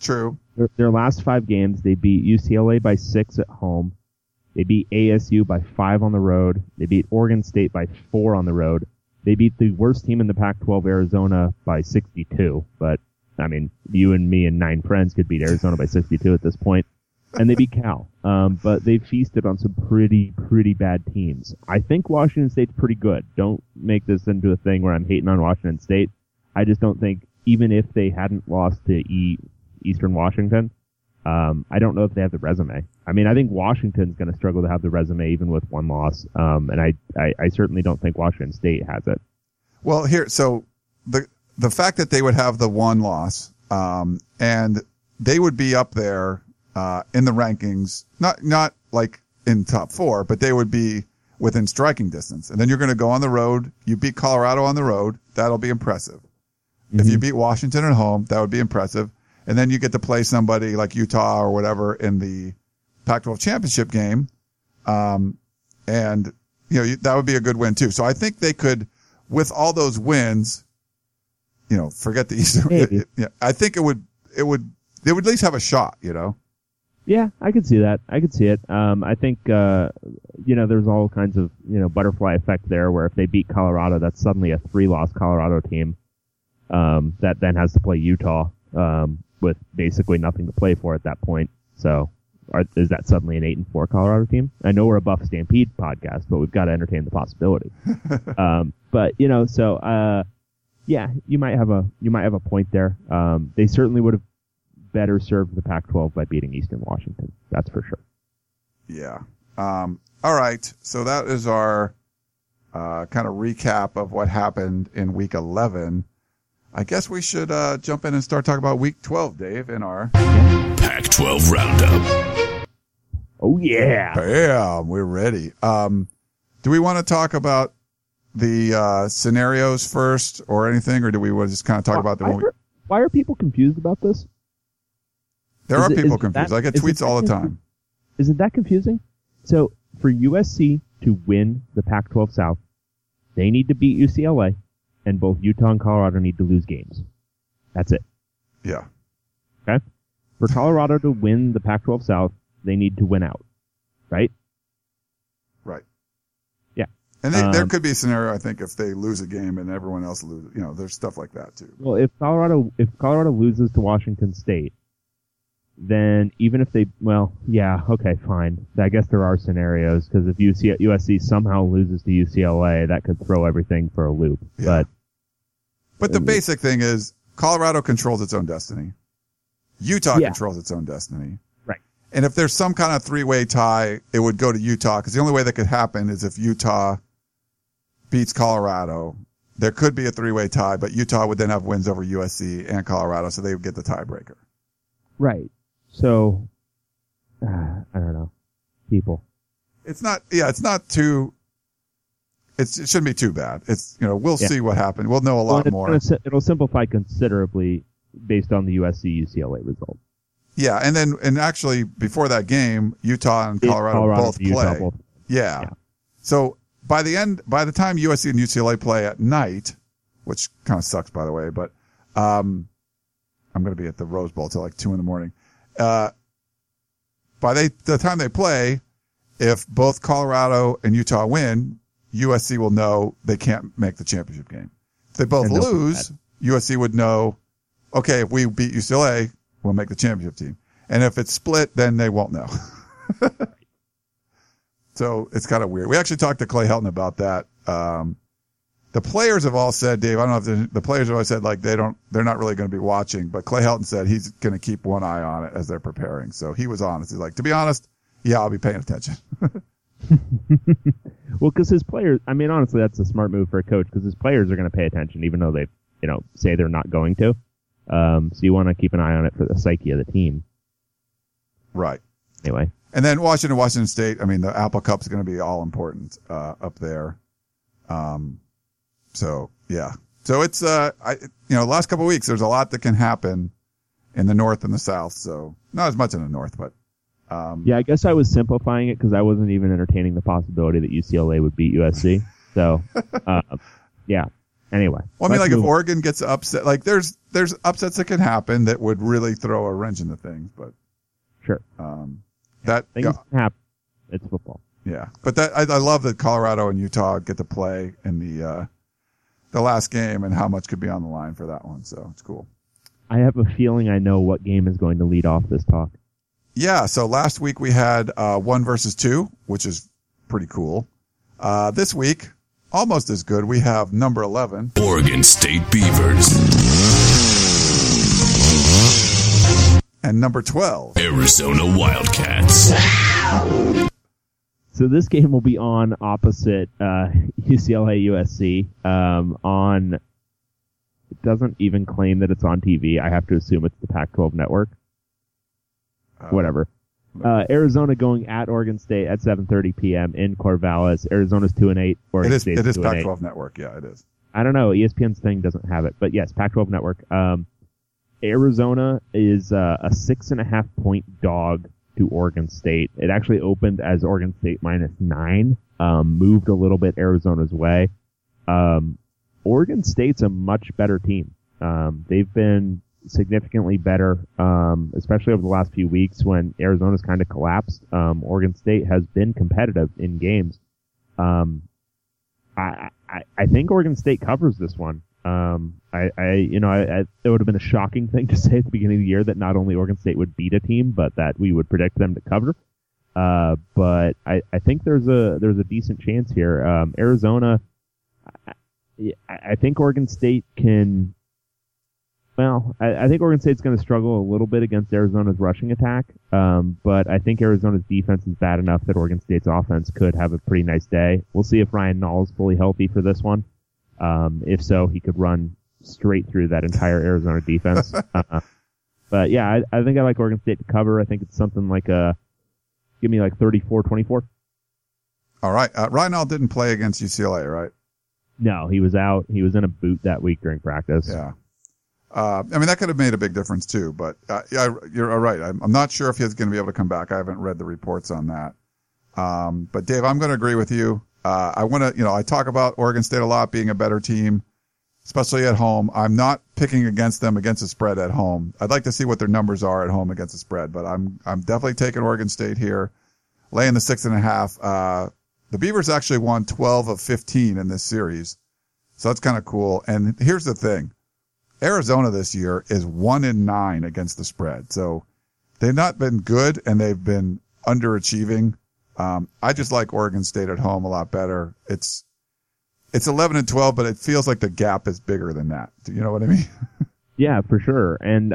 True. Their last five games, they beat UCLA by 6 at home, they beat ASU by 5 on the road, they beat Oregon State by 4 on the road, they beat the worst team in the Pac-12, Arizona, by 62. But I mean, you and me and 9 friends could beat Arizona by 62 at this point. And they beat Cal. But they've feasted on some pretty bad teams. I think Washington State's pretty good. Don't make this into a thing where I'm hating on Washington State. I just don't think, even if they hadn't lost to Eastern Washington, I don't know if they have the resume. I mean, I think Washington's going to struggle to have the resume even with one loss. And I certainly don't think Washington State has it. Well, here, so the fact that they would have the one loss, and they would be up there in the rankings, not like in top 4, but they would be within striking distance. And then you're going to go on the road. You beat Colorado on the road. That'll be impressive. Mm-hmm. If you beat Washington at home, that would be impressive. And then you get to play somebody like Utah or whatever in the Pac-12 championship game. And you know, that would be a good win too. So I think they could, with all those wins, you know, forget the Eastern. Yeah, I think they would at least have a shot, you know? Yeah, I could see that. I could see it. I think, you know, there's all kinds of, you know, butterfly effect there where if they beat Colorado, that's suddenly a 3-loss Colorado team, that then has to play Utah, with basically nothing to play for at that point. So is that suddenly an 8-4 Colorado team? I know we're a Buff Stampede podcast, but we've got to entertain the possibility. But, you know, so, yeah, you might have a point there. They certainly would have better served the Pac-12 by beating Eastern Washington. That's for sure. Yeah. All right. So that is our kind of recap of what happened in week 11. I guess we should jump in and start talking about week 12, Dave, in our Pac-12 Roundup. Oh, yeah. Bam. We're ready. Do we want to talk about the scenarios first or anything, or do we want to just kind of talk about the one? Why are people confused about this? There are people confused. I get tweets all the time. Is it that confusing? So for USC to win the Pac-12 South, they need to beat UCLA, and both Utah and Colorado need to lose games. That's it. Yeah. Okay? For Colorado to win the Pac-12 South, they need to win out. Right? Right. Yeah. And there could be a scenario, I think, if they lose a game and everyone else loses. You know, there's stuff like that, too. Well, if Colorado loses to Washington State, then even if they, well, yeah, okay, fine. I guess there are scenarios, because if USC somehow loses to UCLA, that could throw everything for a loop. Yeah. But the basic thing is Colorado controls its own destiny. Utah controls its own destiny. Right. And if there's some kind of three-way tie, it would go to Utah, because the only way that could happen is if Utah beats Colorado. There could be a three-way tie, but Utah would then have wins over USC and Colorado, so they would get the tiebreaker. Right. So, I don't know, people. It shouldn't be too bad. It's, you know, we'll see what happened. We'll know a lot more. It'll simplify considerably based on the USC-UCLA result. Yeah, and actually, before that game, Utah and Colorado both play. Yeah. So, by the time USC and UCLA play at night, which kind of sucks, by the way, but, I'm going to be at the Rose Bowl till like 2 a.m. By the time they play, if both Colorado and Utah win, USC will know they can't make the championship game. If they both lose, USC would know, okay, if we beat UCLA, we'll make the championship team. And if it's split, then they won't know. So it's kind of weird. We actually talked to Clay Helton about that. The players have all said, Dave, I don't know if the players have all said, like, they're not really going to be watching, but Clay Helton said he's going to keep one eye on it as they're preparing. So he was honest. He's like, to be honest, yeah, I'll be paying attention. Well, because his players, I mean, honestly, that's a smart move for a coach, because his players are going to pay attention, even though they, you know, say they're not going to. So you want to keep an eye on it for the psyche of the team. Right. Anyway. And then Washington State, I mean, the Apple Cup's going to be all important, up there. So, yeah. So it's, last couple of weeks, there's a lot that can happen in the North and the South. So not as much in the North, but, yeah, I guess I was simplifying it because I wasn't even entertaining the possibility that UCLA would beat USC. So, yeah. Anyway. Well, I mean, like if Oregon gets upset, like there's upsets that can happen that would really throw a wrench into things, but. Sure. Things happen. It's football. Yeah, but I love that Colorado and Utah get to play in the last game and how much could be on the line for that one. So it's cool. I have a feeling I know what game is going to lead off this talk. Yeah, so last week we had 1 versus 2, which is pretty cool. This week, almost as good, we have number 11. Oregon State Beavers. And number 12. Arizona Wildcats. Wow. So this game will be on opposite UCLA-USC on, it doesn't even claim that it's on TV. I have to assume it's the Pac-12 network. Whatever. Arizona going at Oregon State at 7:30 p.m. in Corvallis. Arizona's 2-8. Oregon State's 2-8. It is Pac-12 network. Yeah, it is. I don't know. ESPN's thing doesn't have it. But yes, Pac-12 network. Arizona is a 6.5-point dog to Oregon State. It actually opened as Oregon State -9, moved a little bit Arizona's way. Oregon State's a much better team. They've been significantly better, especially over the last few weeks when Arizona's kind of collapsed. Oregon State has been competitive in games. I think Oregon State covers this one. It would have been a shocking thing to say at the beginning of the year that not only Oregon State would beat a team, but that we would predict them to cover. But I think there's a decent chance here. Arizona, I think Oregon State can, Well, I think Oregon State's going to struggle a little bit against Arizona's rushing attack, but I think Arizona's defense is bad enough that Oregon State's offense could have a pretty nice day. We'll see if Ryan Nall is fully healthy for this one. If so, he could run straight through that entire Arizona defense. But yeah, I think I like Oregon State to cover. I think it's something like give me like 34-24. All right. Ryan Nall didn't play against UCLA, right? No, he was out. He was in a boot that week during practice. Yeah. I mean, that could have made a big difference too, but yeah, you're right. I'm not sure if he's going to be able to come back. I haven't read the reports on that. But Dave, I'm going to agree with you. I want to, I talk about Oregon State a lot being a better team, especially at home. I'm not picking against them against the spread at home. I'd like to see what their numbers are at home against the spread, but I'm definitely taking Oregon State here, laying the 6.5. The Beavers actually won 12 of 15 in this series. So that's kind of cool. And here's the thing. Arizona this year is 1-9 against the spread. So they've not been good and they've been underachieving. I just like Oregon State at home a lot better. It's 11-12, but it feels like the gap is bigger than that. Do you know what I mean? Yeah, for sure. And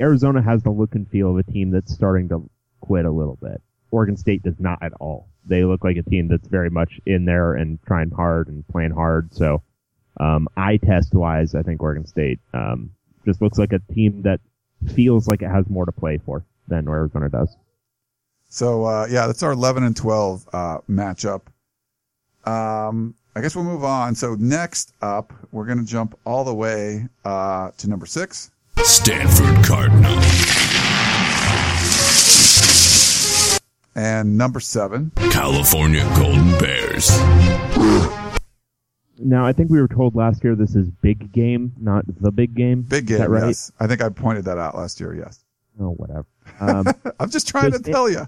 Arizona has the look and feel of a team that's starting to quit a little bit. Oregon State does not at all. They look like a team that's very much in there and trying hard and playing hard. So, eye test wise, I think Oregon State, just looks like a team that feels like it has more to play for than Arizona does. So, yeah, that's our 11-12, matchup. I guess we'll move on. So next up, we're going to jump all the way, to number 6. Stanford Cardinal. And number 7. California Golden Bears. Now, I think we were told last year this is big game, not the big game. Big game, right? Yes. I think I pointed that out last year, yes. Oh, whatever. I'm just trying to tell you.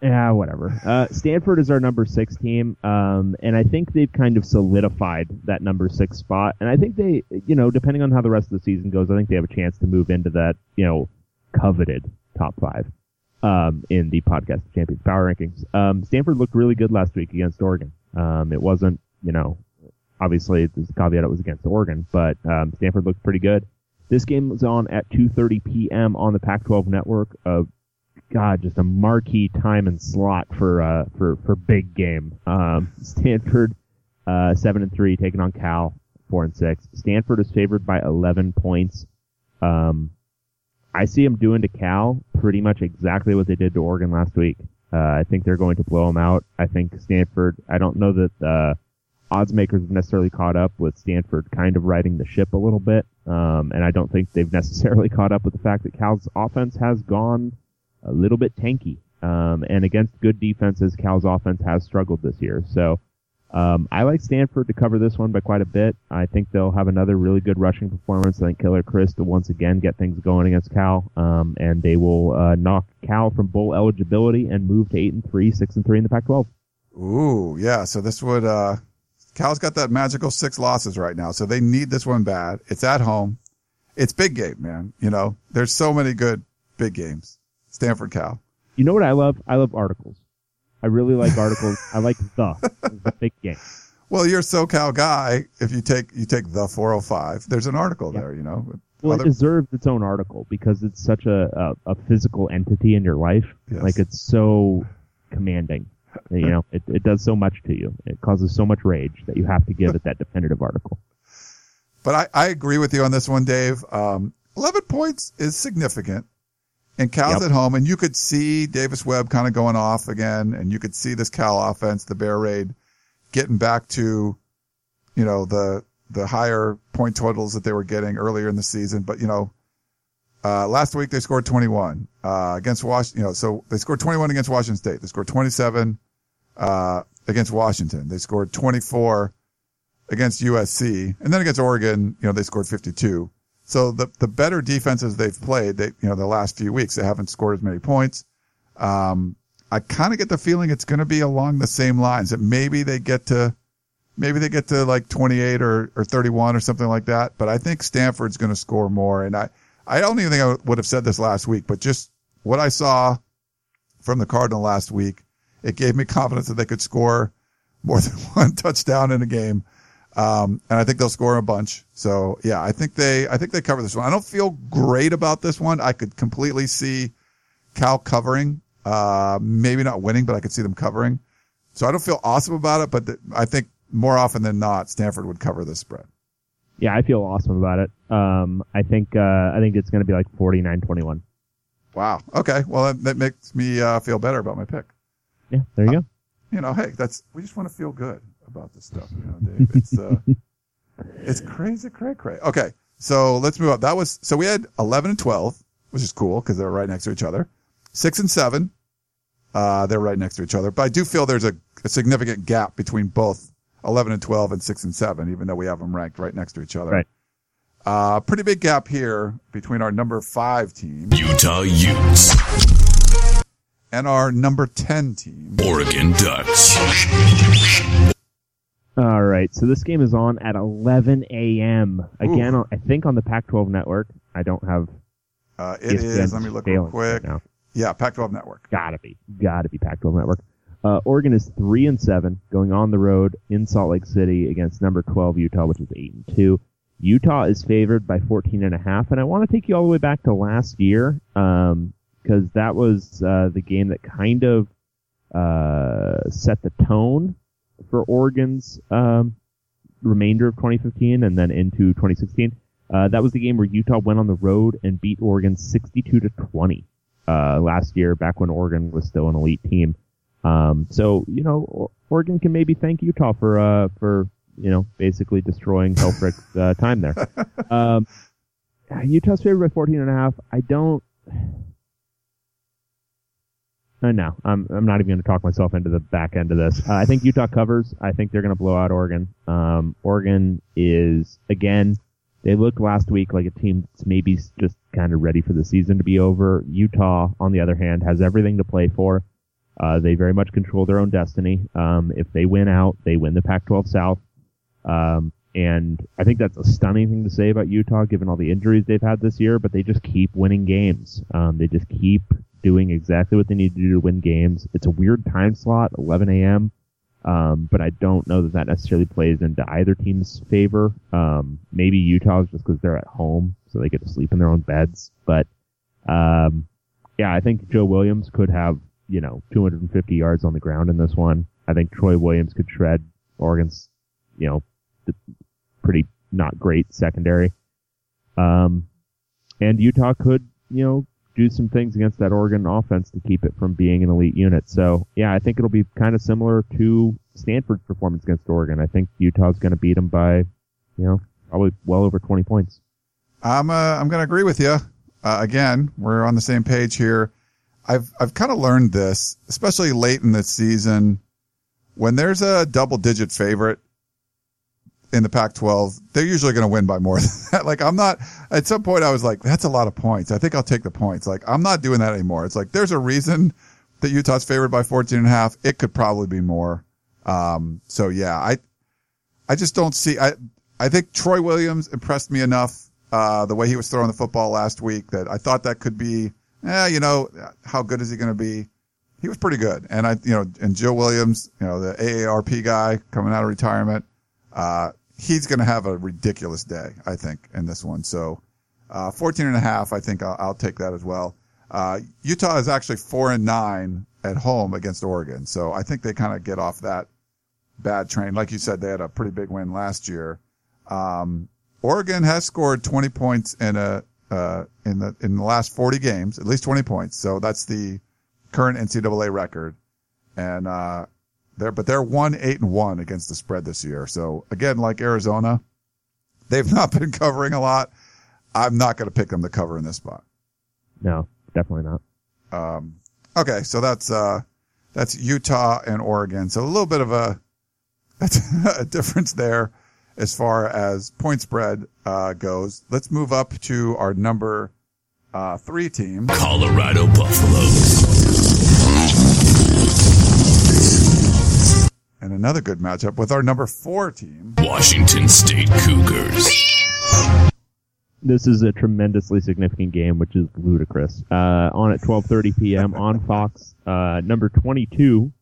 Yeah, whatever. Stanford is our number 6 team, and I think they've kind of solidified that number 6 spot. And I think they, depending on how the rest of the season goes, I think they have a chance to move into that, coveted top 5 in the Podcast Champions Power Rankings. Stanford looked really good last week against Oregon. It wasn't, obviously, there's a caveat it was against Oregon, but Stanford looked pretty good. This game was on at 2:30 p.m. on the Pac-12 network. Just a marquee time and slot for big game. Stanford 7-3 taking on Cal 4-6. Stanford is favored by 11 points. I see them doing to Cal pretty much exactly what they did to Oregon last week. I think they're going to blow them out. I think Stanford. I don't know that. Odds makers have necessarily caught up with Stanford kind of riding the ship a little bit. And I don't think they've necessarily caught up with the fact that Cal's offense has gone a little bit tanky. And against good defenses, Cal's offense has struggled this year. So, I like Stanford to cover this one by quite a bit. I think they'll have another really good rushing performance. I think Keller Christ will once again get things going against Cal. And they will, knock Cal from bowl eligibility and move to 8-3, 6-3 in the Pac-12. Ooh, yeah. So this would, Cal's got that magical 6 losses right now, so they need this one bad. It's at home. It's big game, man. There's so many good big games. Stanford Cal. You know what I love? I love articles. I really like articles. I like the big game. Well, you're a SoCal guy. If you take the 405, there's an article there, Well, it deserves its own article because it's such a physical entity in your life. Yes. Like it's so commanding. It does so much to you. It causes so much rage that you have to give it that definitive article. But I agree with you on this one, Dave. 11 points is significant. And Cal's at home. And you could see Davis Webb kind of going off again. And you could see this Cal offense, the Bear Raid, getting back to, the higher point totals that they were getting earlier in the season. But, last week they scored 21 against Washington. So they scored 21 against Washington State. They scored 27 against Washington. They scored 24 against USC, and then against Oregon, they scored 52. So the better defenses they've played, the last few weeks, they haven't scored as many points. I kind of get the feeling it's going to be along the same lines that maybe they get to like 28 or 31 or something like that. But I think Stanford's going to score more, and I don't even think I would have said this last week, but just what I saw from the Cardinal last week, it gave me confidence that they could score more than one touchdown in a game. And I think they'll score a bunch. So yeah, I think they cover this one. I don't feel great about this one. I could completely see Cal covering, maybe not winning, but I could see them covering. So I don't feel awesome about it, but I think more often than not, Stanford would cover this spread. Yeah, I feel awesome about it. I think it's going to be like 49-21. Wow. Okay. Well, that makes me feel better about my pick. Yeah. There you go. You know, hey, we just want to feel good about this stuff, you know, Dave. It's crazy. Okay. So let's move up. So we had 11 and 12, which is cool because they're right next to each other. 6 and 7, they're right next to each other. But I do feel there's a significant gap between both 11 and 12 and 6 and 7, even though we have them ranked right next to each other. Right. Pretty big gap here between our number 5 team, Utah Utes, and our number 10 team, Oregon Ducks. All right, so this game is on at 11 a.m. Again, I think on the Pac-12 network. I don't have... it is. Let me look real quick. Right, yeah, Pac-12 network. Gotta be Pac-12 network. Oregon is 3-7, going on the road in Salt Lake City against number 12 Utah, which is 8-2. Utah is favored by 14.5, and I want to take you all the way back to last year, because that was the game that kind of set the tone for Oregon's remainder of 2015 and then into 2016. That was the game where Utah went on the road and beat Oregon 62-20 last year, back when Oregon was still an elite team. So, you know, Oregon can maybe thank Utah for you know, basically destroying Helfrich's time there. Utah's favored by 14.5. No, I'm not even going to talk myself into the back end of this. I think Utah covers. I think they're going to blow out Oregon. Oregon is, again, they looked last week like a team that's maybe just kind of ready for the season to be over. Utah, on the other hand, has everything to play for. They very much control their own destiny. If they win out, they win the Pac-12 South. And I think that's a stunning thing to say about Utah, given all the injuries they've had this year, but they just keep winning games. They just keep doing exactly what they need to do to win games. It's a weird time slot, 11 a.m., but I don't know that necessarily plays into either team's favor. Maybe Utah's just because they're at home, so they get to sleep in their own beds. But yeah, I think Joe Williams could have, you know, 250 yards on the ground in this one. I think Troy Williams could shred Oregon's, you know, pretty not great secondary. And Utah could, you know, do some things against that Oregon offense to keep it from being an elite unit. So, yeah, I think it'll be kind of similar to Stanford's performance against Oregon. I think Utah's going to beat them by, you know, probably well over 20 points. I'm going to agree with you. Again, we're on the same page here. I've kind of learned this, especially late in the season, when there's a double-digit favorite in the Pac-12, they're usually going to win by more than that. Like, I'm not, at some point I was like, that's a lot of points. I think I'll take the points. Like, I'm not doing that anymore. It's like, there's a reason that Utah's favored by 14.5. It could probably be more. So yeah, I just don't see, I think Troy Williams impressed me enough, the way he was throwing the football last week, that I thought that could be, you know, how good is he going to be? He was pretty good. And and Joe Williams, you know, the AARP guy coming out of retirement, he's going to have a ridiculous day, I think, in this one. So, 14.5, I think I'll take that as well. Utah is actually 4-9 at home against Oregon. So I think they kind of get off that bad train. Like you said, they had a pretty big win last year. Oregon has scored 20 points in the last 40 games, at least 20 points. So that's the current NCAA record. And, they're 1-8-1 against the spread this year. So again, like Arizona, they've not been covering a lot. I'm not going to pick them to cover in this spot. No, definitely not. Okay. So that's Utah and Oregon. So a little bit of a difference there as far as point spread, goes. Let's move up to our number, 3 team, Colorado Buffaloes. And another good matchup with our number 4 team, Washington State Cougars. This is a tremendously significant game, which is ludicrous. On at 12:30 p.m. on Fox, number 22,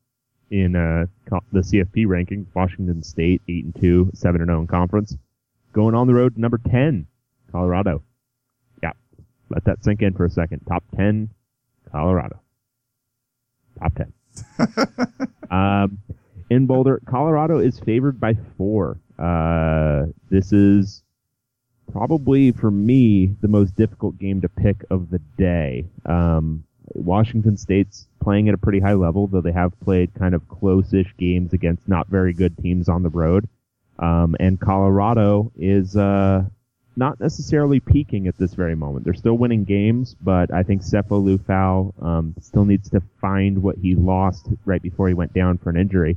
in the CFP rankings. Washington State 8-2, 7-0 in conference. Going on the road to number 10, Colorado. Yeah, let that sink in for a second. Top 10, Colorado. Top 10. In Boulder, Colorado is favored by 4. This is probably, for me, the most difficult game to pick of the day. Washington State's playing at a pretty high level, though they have played kind of close-ish games against not very good teams on the road. And Colorado is not necessarily peaking at this very moment. They're still winning games, but I think Sefo Liufau still needs to find what he lost right before he went down for an injury.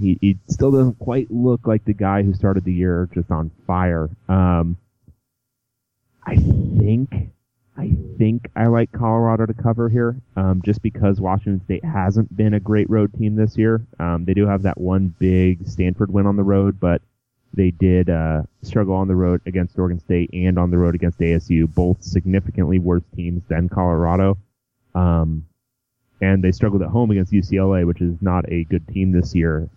He still doesn't quite look like the guy who started the year just on fire. I think I like Colorado to cover here, just because Washington State hasn't been a great road team this year. They do have that one big Stanford win on the road, but they did struggle on the road against Oregon State and on the road against ASU, both significantly worse teams than Colorado. And they struggled at home against UCLA, which is not a good team this year.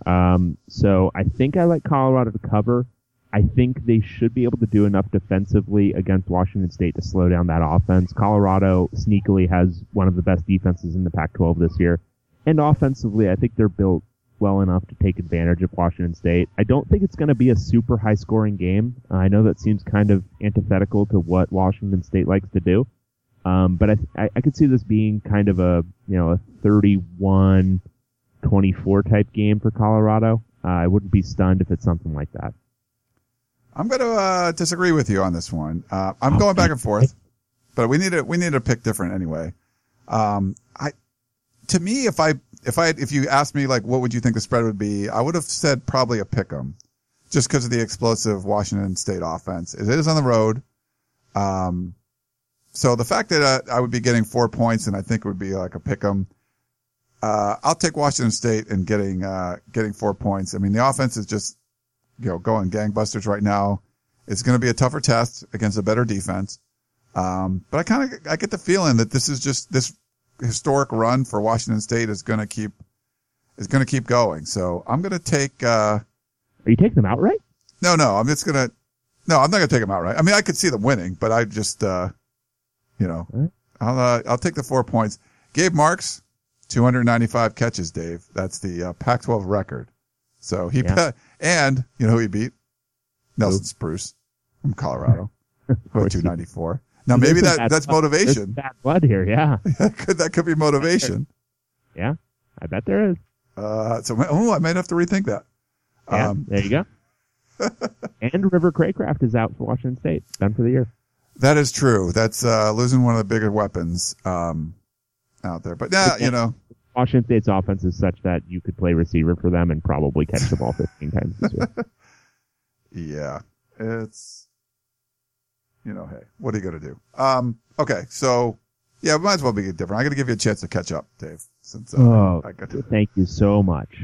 So I think I like Colorado to cover. I think they should be able to do enough defensively against Washington State to slow down that offense. Colorado sneakily has one of the best defenses in the Pac-12 this year. And offensively, I think they're built well enough to take advantage of Washington State. I don't think it's going to be a super high-scoring game. I know that seems kind of antithetical to what Washington State likes to do. But I could see this being kind of a 31-24 type game for Colorado. I wouldn't be stunned if it's something like that. I'm going to disagree with you on this one. I'm going back and forth, but we need to pick different anyway. If you asked me like what would you think the spread would be, I would have said probably a pick 'em, just because of the explosive Washington State offense. It is on the road, so the fact that I would be getting 4 points and I think it would be like a pick 'em. I'll take Washington State and getting 4 points. I mean the offense is just, going gangbusters right now. It's going to be a tougher test against a better defense. But I get the feeling that this is just this historic run for Washington State is going to keep going. So I'm going to take, are you taking them outright? No, I'm not going to take them outright. I mean, I could see them winning, but I just, right. I'll take the 4 points. Gabe Marks, 295 catches, Dave. That's the Pac-12 record. So he, and you know who he beat? Nelson Spruce from Colorado, who had 294. Now maybe that's motivation. Bad blood here, yeah. That could be motivation. Yeah, I bet there is. I might have to rethink that. Yeah, there you go. And River Craycraft is out for Washington State, done for the year. That is true. That's losing one of the bigger weapons out there, but now Washington State's offense is such that you could play receiver for them and probably catch the ball 15 times this year. Yeah. It's, hey, what are you going to do? Okay. So, yeah, might as well be different. I'm going to give you a chance to catch up, Dave. Since I got to... Thank you so much.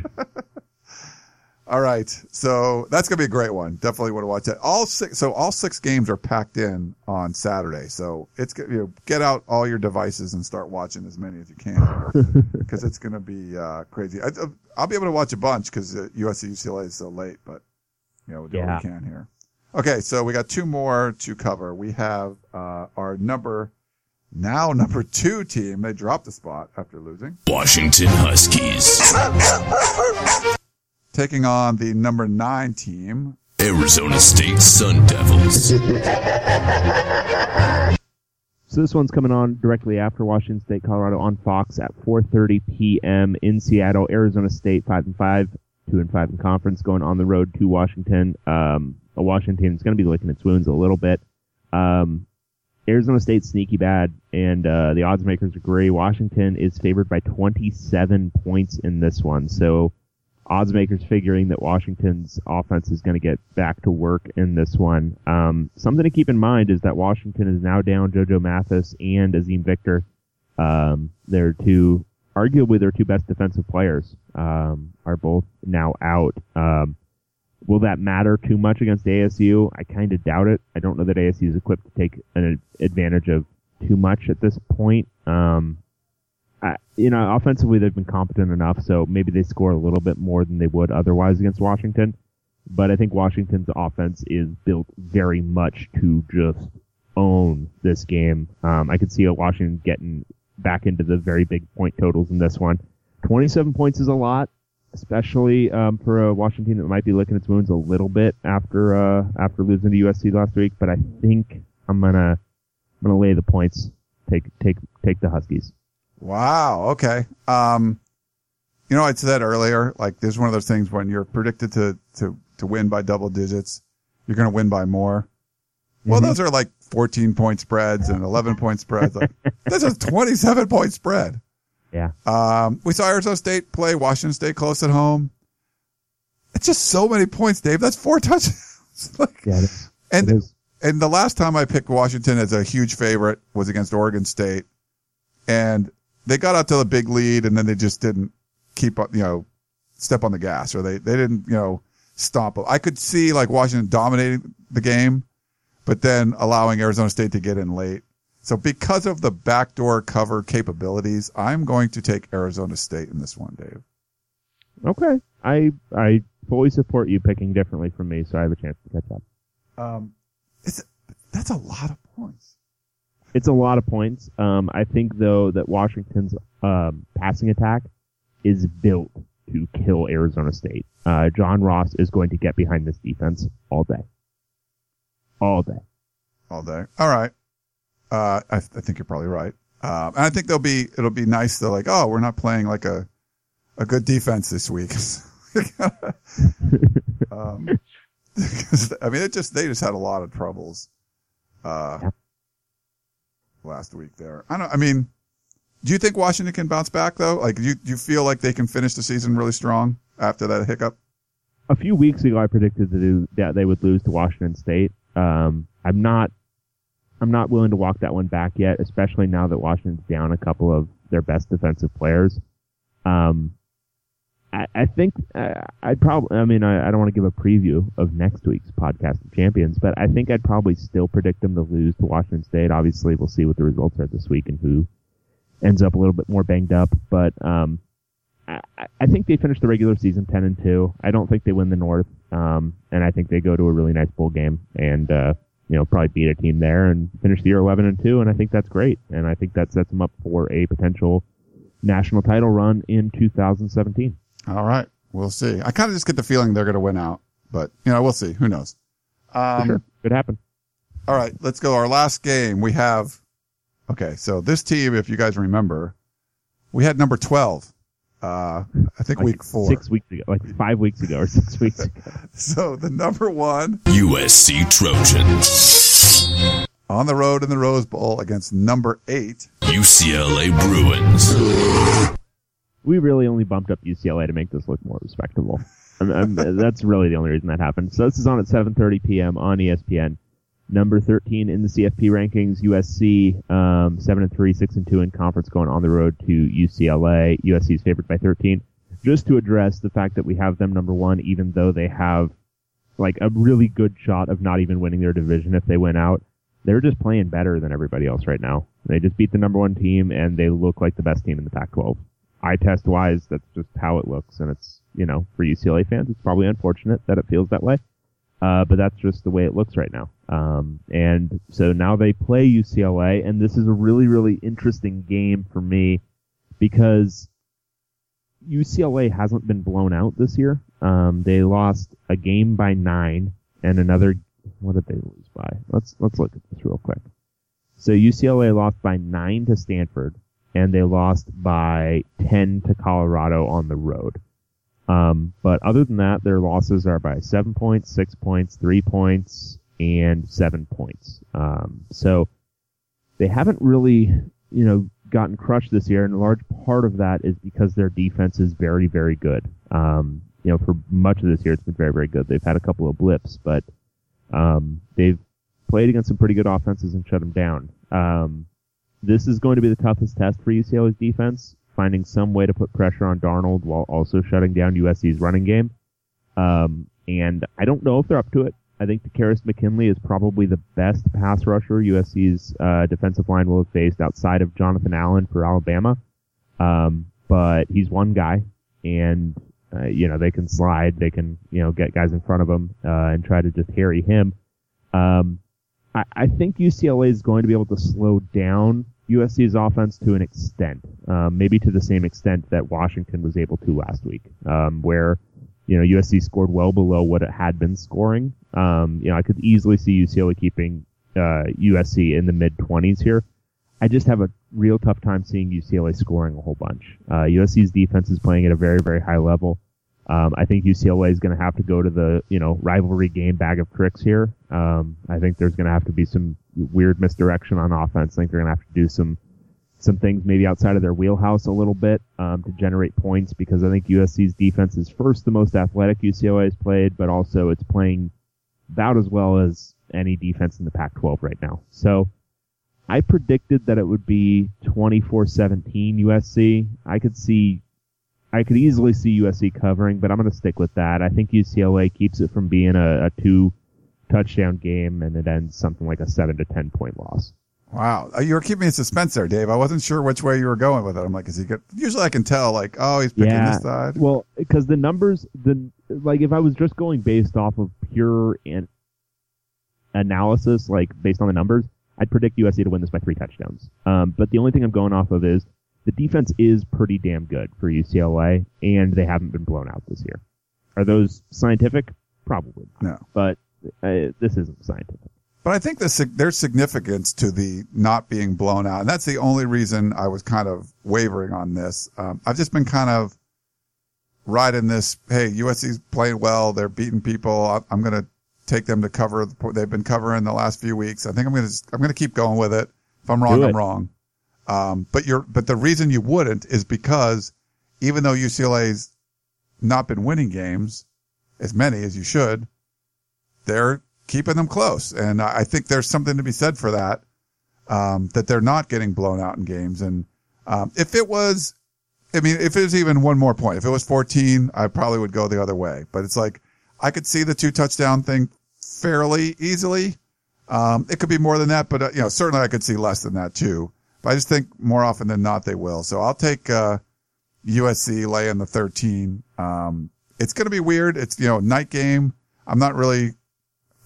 All right. So that's going to be a great one. Definitely want to watch that. All six games are packed in on Saturday. So it's get out all your devices and start watching as many as you can, because it's going to be crazy. I'll be able to watch a bunch because USC UCLA is so late, but we'll do what we can here. Okay. So we got two more to cover. We have our number two team. They dropped the spot after losing. Washington Huskies. Taking on the number 9 team, Arizona State Sun Devils. So this one's coming on directly after Washington State, Colorado on Fox at 4:30 p.m. in Seattle. Arizona State 5-5, 2-5 in conference, going on the road to Washington. A Washington team that's going to be licking its wounds a little bit. Arizona State's sneaky bad, and the odds makers agree. Washington is favored by 27 points in this one, so. Oddsmakers figuring that Washington's offense is going to get back to work in this one. Something to keep in mind is that Washington is now down Jojo Mathis and Azeem Victor. Arguably their two best defensive players are both now out. Will that matter too much against ASU? I kind of doubt it. I don't know that ASU is equipped to take an advantage of too much at this point. offensively they've been competent enough, so maybe they score a little bit more than they would otherwise against Washington. But I think Washington's offense is built very much to just own this game. I could see Washington getting back into the very big point totals in this one. 27 points is a lot, especially for a Washington that might be licking its wounds a little bit after losing to USC last week. But I think I'm gonna lay the points. Take the Huskies. Wow. Okay. I said earlier, like, there's one of those things when you're predicted to win by double digits, you're going to win by more. Mm-hmm. Well, those are like 14-point spreads and 11-point spreads. Like, that's a 27-point spread. Yeah. We saw Arizona State play Washington State close at home. It's just so many points, Dave. That's 4 touchdowns. And the last time I picked Washington as a huge favorite was against Oregon State. And they got out to the big lead, and then they just didn't keep up, step on the gas, or they didn't, stomp. I could see like Washington dominating the game, but then allowing Arizona State to get in late. So because of the backdoor cover capabilities, I'm going to take Arizona State in this one, Dave. Okay. I fully support you picking differently from me, so I have a chance to catch up. That's a lot of points. It's a lot of points. I think, though, that Washington's passing attack is built to kill Arizona State. John Ross is going to get behind this defense all day. All right. I think you're probably right. And I think it'll be nice to, like, oh, we're not playing like a good defense this week. They just had a lot of troubles. Last week there. Do you think Washington can bounce back, though? Like, do you feel like they can finish the season really strong after that hiccup? A few weeks ago, I predicted that they would lose to Washington State. I'm not willing to walk that one back yet, especially now that Washington's down a couple of their best defensive players. I don't want to give a preview of next week's podcast of champions, but I think I'd probably still predict them to lose to Washington State. Obviously, we'll see what the results are this week and who ends up a little bit more banged up. But I think they finish the regular season 10-2. I don't think they win the North, and I think they go to a really nice bowl game and probably beat a team there and finish the year 11-2. And I think that's great, and I think that sets them up for a potential national title run in 2017. All right. We'll see. I kind of just get the feeling they're going to win out, but, we'll see. Who knows? Sure. Could happen. All right. Let's go. Our last game we have. Okay. So this team, if you guys remember, we had number 12, I think like week 4. 6 weeks ago, like 5 weeks ago or 6 weeks ago. So the number 1 USC Trojans on the road in the Rose Bowl against number 8 UCLA Bruins. We really only bumped up UCLA to make this look more respectable. That's really the only reason that happened. So this is on at 7:30 p.m. on ESPN. Number 13 in the CFP rankings, USC, 7-3, 6-2 in conference, going on the road to UCLA. USC is favored by 13. Just to address the fact that we have them number 1, even though they have like a really good shot of not even winning their division if they win out. They're just playing better than everybody else right now. They just beat the number 1 team, and they look like the best team in the Pac-12. Eye test wise, that's just how it looks, and it's, for UCLA fans, it's probably unfortunate that it feels that way, but that's just the way it looks right now. And so now they play UCLA, and this is a really, really interesting game for me because UCLA hasn't been blown out this year. They lost a game by 9, and another. What did they lose by? Let's look at this real quick. So UCLA lost by 9 to Stanford. And they lost by 10 to Colorado on the road. But other than that, their losses are by 7 points, 6 points, 3 points, and 7 points. So they haven't really, gotten crushed this year. And a large part of that is because their defense is very, very good. For much of this year, it's been very, very good. They've had a couple of blips, but they've played against some pretty good offenses and shut them down. This is going to be the toughest test for UCLA's defense, finding some way to put pressure on Darnold while also shutting down USC's running game. And I don't know if they're up to it. I think Takaris McKinley is probably the best pass rusher USC's defensive line will have faced outside of Jonathan Allen for Alabama. But he's one guy, and they can slide, they can get guys in front of him and try to just harry him. I think UCLA is going to be able to slow down USC's offense to an extent, maybe to the same extent that Washington was able to last week, where USC scored well below what it had been scoring. I could easily see UCLA keeping USC in the mid-20s here. I just have a real tough time seeing UCLA scoring a whole bunch. USC's defense is playing at a very, very high level. I think UCLA is going to have to go to the, rivalry game bag of tricks here. I think there's going to have to be some weird misdirection on offense. I think they're going to have to do some things maybe outside of their wheelhouse a little bit, to generate points, because I think USC's defense is first the most athletic UCLA has played, but also it's playing about as well as any defense in the Pac-12 right now. So I predicted that it would be 24-17 USC. I could easily see USC covering, but I'm going to stick with that. I think UCLA keeps it from being a two-touchdown game, and it ends something like a 7 to 10-point loss. Wow. You were keeping me in suspense there, Dave. I wasn't sure which way you were going with it. I'm like, is he good? Usually I can tell, like, oh, he's picking this side. Well, because the numbers, if I was just going based off of pure analysis, based on the numbers, I'd predict USC to win this by 3 touchdowns. But the only thing I'm going off of is the defense is pretty damn good for UCLA, and they haven't been blown out this year. Are those scientific? Probably not. No. But this isn't scientific. But I think there's significance to the not being blown out, and that's the only reason I was kind of wavering on this. I've just been kind of riding this, hey, USC's playing well, they're beating people, I'm going to take them to cover. They've been covering the last few weeks. I think I'm going to keep going with it. If I'm wrong, I'm wrong. But the reason you wouldn't is because even though UCLA's not been winning games as many as you should, they're keeping them close. And I think there's something to be said for that, that they're not getting blown out in games. And, if it was even one more point, if it was 14, I probably would go the other way, but it's like, I could see the 2-touchdown thing fairly easily. It could be more than that, but, certainly I could see less than that too. But I just think more often than not they will. So I'll take, USC lay in the 13. It's going to be weird. It's, night game. I'm not really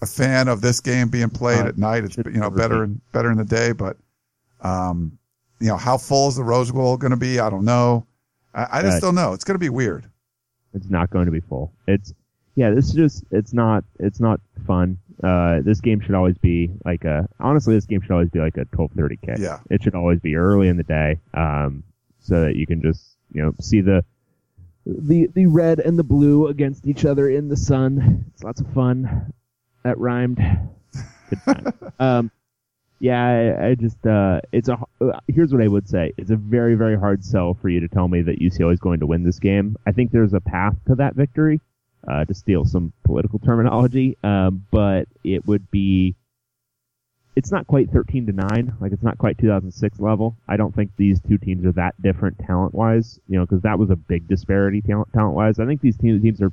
a fan of this game being played at night. It's, better in the day, but, how full is the Rose Bowl going to be? I don't know. I just don't know. It's going to be weird. It's not going to be full. It's not fun. This game should always be like a 12:30 kick. Yeah. It should always be early in the day, so that you can just, see the red and the blue against each other in the sun. It's lots of fun. That rhymed. Good time. I just, here's what I would say. It's a very, very hard sell for you to tell me that UCLA is going to win this game. I think there's a path to that victory. To steal some political terminology, but it's not quite 13-9, it's not quite 2006 level. I don't think these two teams are that different talent-wise, because that was a big disparity talent-wise. I think these teams are,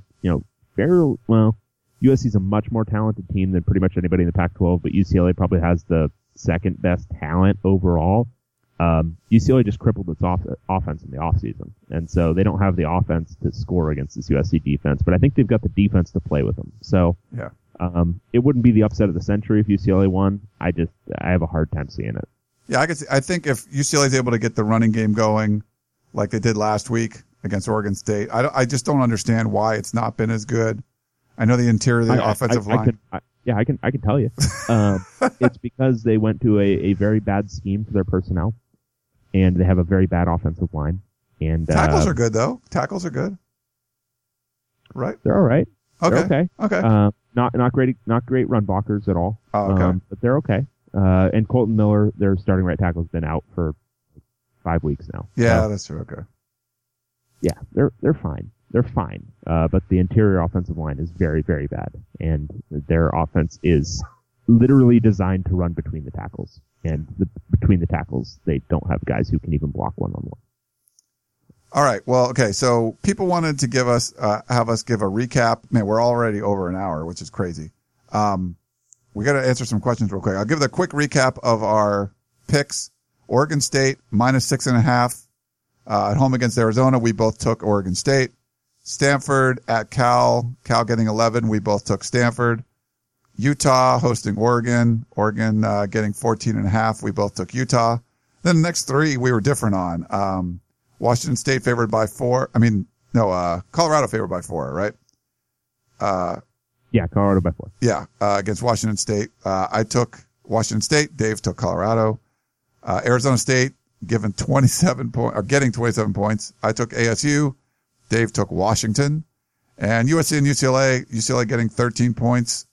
fairly, well, USC's a much more talented team than pretty much anybody in the Pac-12, but UCLA probably has the second-best talent overall. UCLA just crippled its offense in the offseason, and so they don't have the offense to score against this USC defense, but I think they've got the defense to play with them. So yeah. It wouldn't be the upset of the century if UCLA won. I have a hard time seeing it. Yeah, I think if UCLA is able to get the running game going like they did last week against Oregon State, I just don't understand why it's not been as good. I know the interior of the offensive line. I can tell you. It's because they went to a very bad scheme for their personnel. And they have a very bad offensive line. And tackles are good, though. Tackles are good, right? They're all right. Okay. Not great run blockers at all. Oh, okay. But they're okay. And Colton Miller, their starting right tackle, has been out for 5 weeks now. Yeah, that's true. Okay. Yeah, they're fine. They're fine. But the interior offensive line is very, very bad, and their offense is literally designed to run between the tackles. And between the tackles, they don't have guys who can even block one-on-one. All right. Well, okay. So people wanted to give us, have us give a recap. Man, we're already over an hour, which is crazy. We got to answer some questions real quick. I'll give the quick recap of our picks. Oregon State, -6.5. At home against Arizona, we both took Oregon State. Stanford at Cal. Cal getting 11. We both took Stanford. Utah hosting Oregon. Oregon getting 14.5. We both took Utah. Then the next three we were different on. Washington State favored by 4. Colorado favored by 4, right? Yeah, Colorado by 4. Yeah, against Washington State. I took Washington State. Dave took Colorado. Arizona State given 27 points, or getting 27 points. I took ASU. Dave took Washington. And USC and UCLA. UCLA getting 13 points.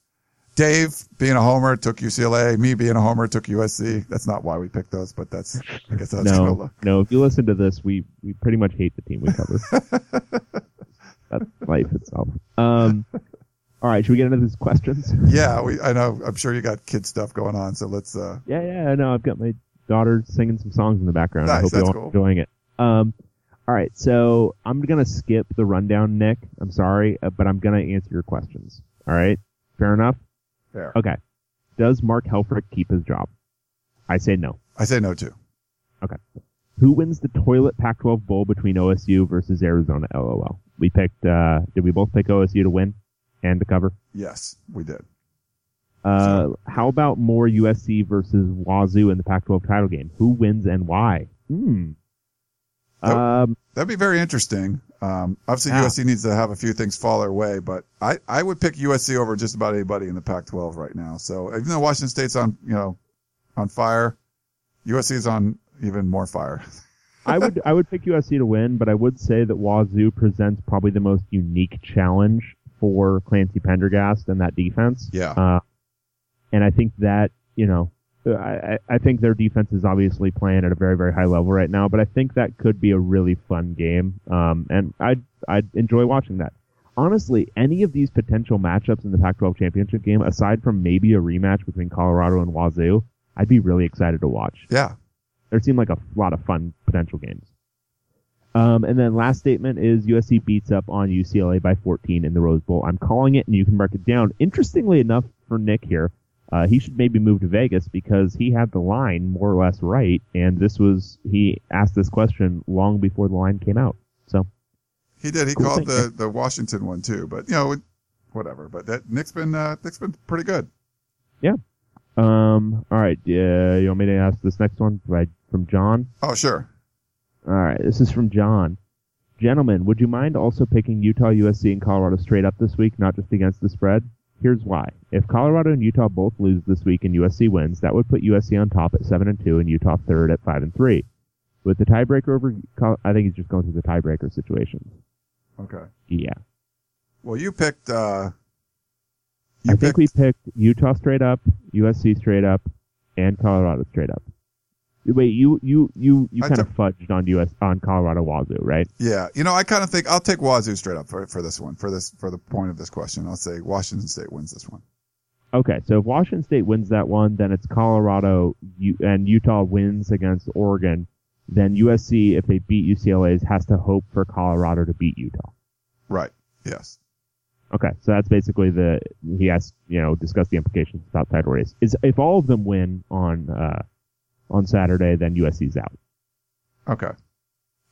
Dave, being a homer, took UCLA. Me, being a homer, took USC. That's not why we picked those, but I guess that's no look. No, if you listen to this, we pretty much hate the team we cover. That's life itself. All right, should we get into these questions? Yeah, I know. I'm sure you got kid stuff going on, so let's... Yeah, I know. I've got my daughter singing some songs in the background. Nice, I hope you're all enjoying it. All right, so I'm going to skip the rundown, Nick. I'm sorry, but I'm going to answer your questions. All right? Fair enough? Fair. Okay. Does Mark Helfrich keep his job? I say no. I say no, too. Okay. Who wins the toilet Pac-12 bowl between OSU versus Arizona? LOL. We picked... did we both pick OSU to win and to cover? Yes, we did. How about more USC versus Wazoo in the Pac-12 title game? Who wins and why? That'd be very interesting. Obviously, USC needs to have a few things fall their way, but I would pick USC over just about anybody in the Pac-12 right now. So even though Washington State's on fire, USC's on even more fire. I would pick USC to win, but I would say that Wazoo presents probably the most unique challenge for Clancy Pendergast and that defense. Yeah. And I think that, I think their defense is obviously playing at a very, very high level right now, but I think that could be a really fun game. And I'd enjoy watching that. Honestly, any of these potential matchups in the Pac-12 championship game, aside from maybe a rematch between Colorado and Wazoo, I'd be really excited to watch. Yeah. There seem like a lot of fun potential games. And then last statement is USC beats up on UCLA by 14 in the Rose Bowl. I'm calling it, and you can mark it down. Interestingly enough for Nick here, he should maybe move to Vegas because he had the line more or less right, and he asked this question long before the line came out. So he did. He cool called thing. The Washington one too, but whatever. But that Nick's been pretty good. Yeah. All right. Yeah. You want me to ask this next one from John? Oh, sure. All right, this is from John. Gentlemen, would you mind also picking Utah, USC, and Colorado straight up this week, not just against the spread? Here's why. If Colorado and Utah both lose this week and USC wins, that would put USC on top at 7-2 and Utah third at 5-3. With the tiebreaker over... I think he's just going through the tiebreaker situation. Okay. Yeah. Well, you picked... I think we picked Utah straight up, USC straight up, and Colorado straight up. Wait, you kind of fudged on Colorado Wazoo, right? Yeah, I kind of think I'll take Wazoo straight up for this one, for the point of this question. I'll say Washington State wins this one. Okay, so if Washington State wins that one, then it's Colorado and Utah wins against Oregon. Then USC, if they beat UCLA, has to hope for Colorado to beat Utah. Right. Yes. Okay, so that's basically he asked, discussed the implications about title race. Is if all of them win on Saturday, then USC's out. Okay.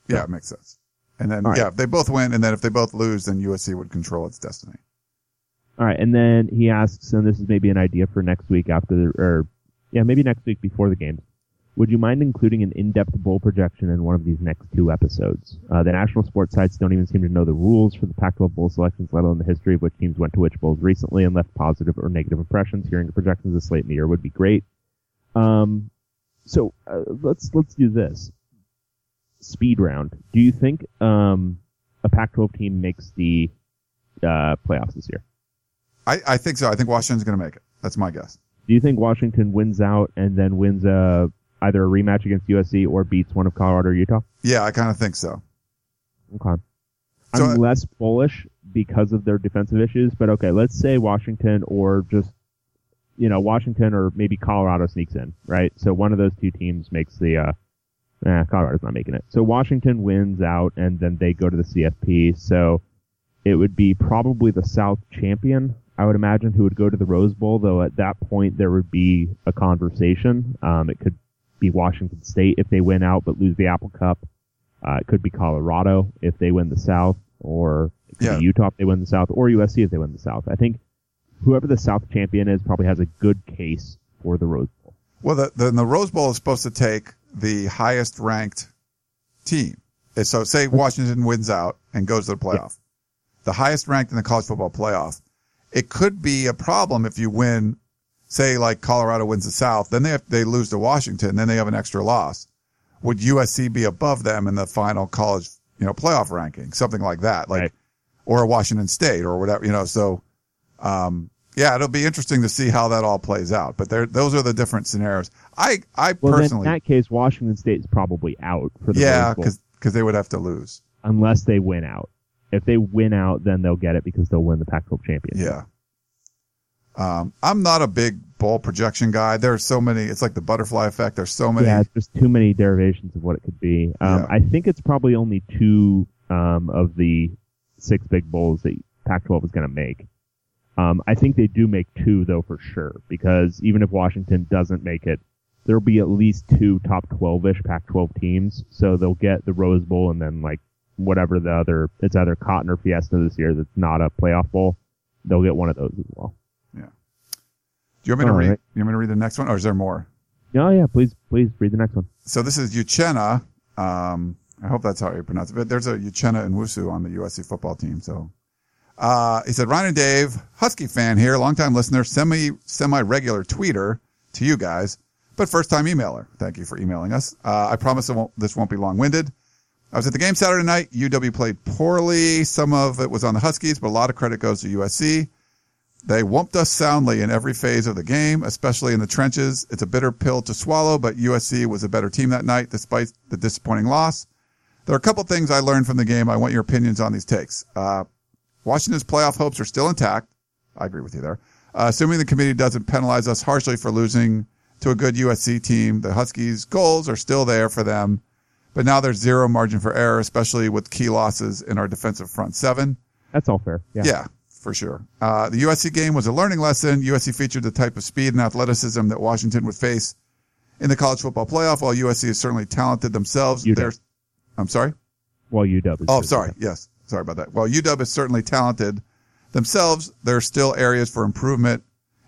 Yeah, it makes sense. And then, if they both win, and then if they both lose, then USC would control its destiny. All right, and then he asks, and this is maybe an idea for next week maybe next week before the game. Would you mind including an in-depth bowl projection in one of these next two episodes? The national sports sites don't even seem to know the rules for the Pac-12 bowl selections, let alone the history of which teams went to which bowls recently and left positive or negative impressions. Hearing the projections this late in the year would be great. So let's do this speed round. Do you think a Pac-12 team makes the playoffs this year? I think so. I think Washington's going to make it. That's my guess. Do you think Washington wins out and then wins either a rematch against USC or beats one of Colorado or Utah? Yeah, I kind of think so. Okay. So I'm less bullish because of their defensive issues, but okay, let's say Washington or just Washington or maybe Colorado sneaks in, right? So one of those two teams makes the, Colorado's not making it. So Washington wins out and then they go to the CFP. So it would be probably the South champion, I would imagine, who would go to the Rose Bowl, though at that point there would be a conversation. It could be Washington State if they win out but lose the Apple Cup. It could be Colorado if they win the South, or it could be Utah if they win the South, or USC if they win the South. I think whoever the South champion is probably has a good case for the Rose Bowl. Well, the Rose Bowl is supposed to take the highest ranked team. So say Washington wins out and goes to the playoff. Yeah. The highest ranked in the college football playoff. It could be a problem if you win, say like Colorado wins the South, then they lose to Washington, then they have an extra loss. Would USC be above them in the final college, playoff ranking? Something like that. Like, right. Or Washington State or whatever, so, it'll be interesting to see how that all plays out. But those are the different scenarios. Personally. Then in that case, Washington State is probably out for the Rose Bowl. Because they would have to lose. Unless they win out. If they win out, then they'll get it because they'll win the Pac-12 championship. Yeah. I'm not a big bowl projection guy. There are so many. It's like the butterfly effect. There's so many. Yeah, it's just too many derivations of what it could be. I think it's probably only two of the six big bowls that Pac-12 is going to make. I think they do make two, though, for sure, because even if Washington doesn't make it, there'll be at least two top 12-ish Pac-12 teams, so they'll get the Rose Bowl and then, whatever the other, it's either Cotton or Fiesta this year that's not a playoff bowl, they'll get one of those as well. Yeah. You want me to read the next one, or is there more? No, yeah, please read the next one. So this is Uchenna. I hope that's how you pronounce it, but there's a Uchenna Nwosu on the USC football team, so... he said, Ryan and Dave, Husky fan here, longtime listener, semi-regular tweeter to you guys, but first-time emailer. Thank you for emailing us. I promise this won't be long-winded. I was at the game Saturday night. UW played poorly. Some of it was on the Huskies, but a lot of credit goes to USC. They whumped us soundly in every phase of the game, especially in the trenches. It's a bitter pill to swallow, but USC was a better team that night despite the disappointing loss. There are a couple things I learned from the game. I want your opinions on these takes. Washington's playoff hopes are still intact. I agree with you there. Assuming the committee doesn't penalize us harshly for losing to a good USC team, the Huskies' goals are still there for them. But now there's zero margin for error, especially with key losses in our defensive front seven. That's all fair. Yeah, for sure. The USC game was a learning lesson. USC featured the type of speed and athleticism that Washington would face in the college football playoff, while USC is certainly talented themselves. I'm sorry? Well, UW. Oh, sorry. Yes. Sorry about that. While UW is certainly talented themselves, there are still areas for improvement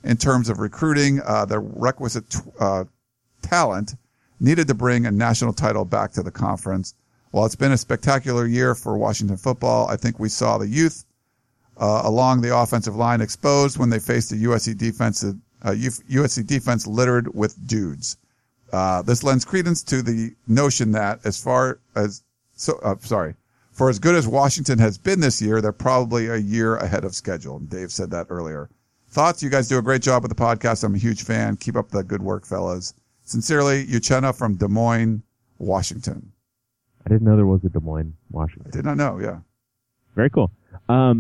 in terms of recruiting. The requisite talent needed to bring a national title back to the conference. While it's been a spectacular year for Washington football, I think we saw the youth along the offensive line exposed when they faced a USC defense littered with dudes. This lends credence to the notion that for as good as Washington has been this year, they're probably a year ahead of schedule. Dave said that earlier. Thoughts? You guys do a great job with the podcast. I'm a huge fan. Keep up the good work, fellas. Sincerely, Uchenna from Des Moines, Washington. I didn't know there was a Des Moines, Washington. I did not know, yeah. Very cool. I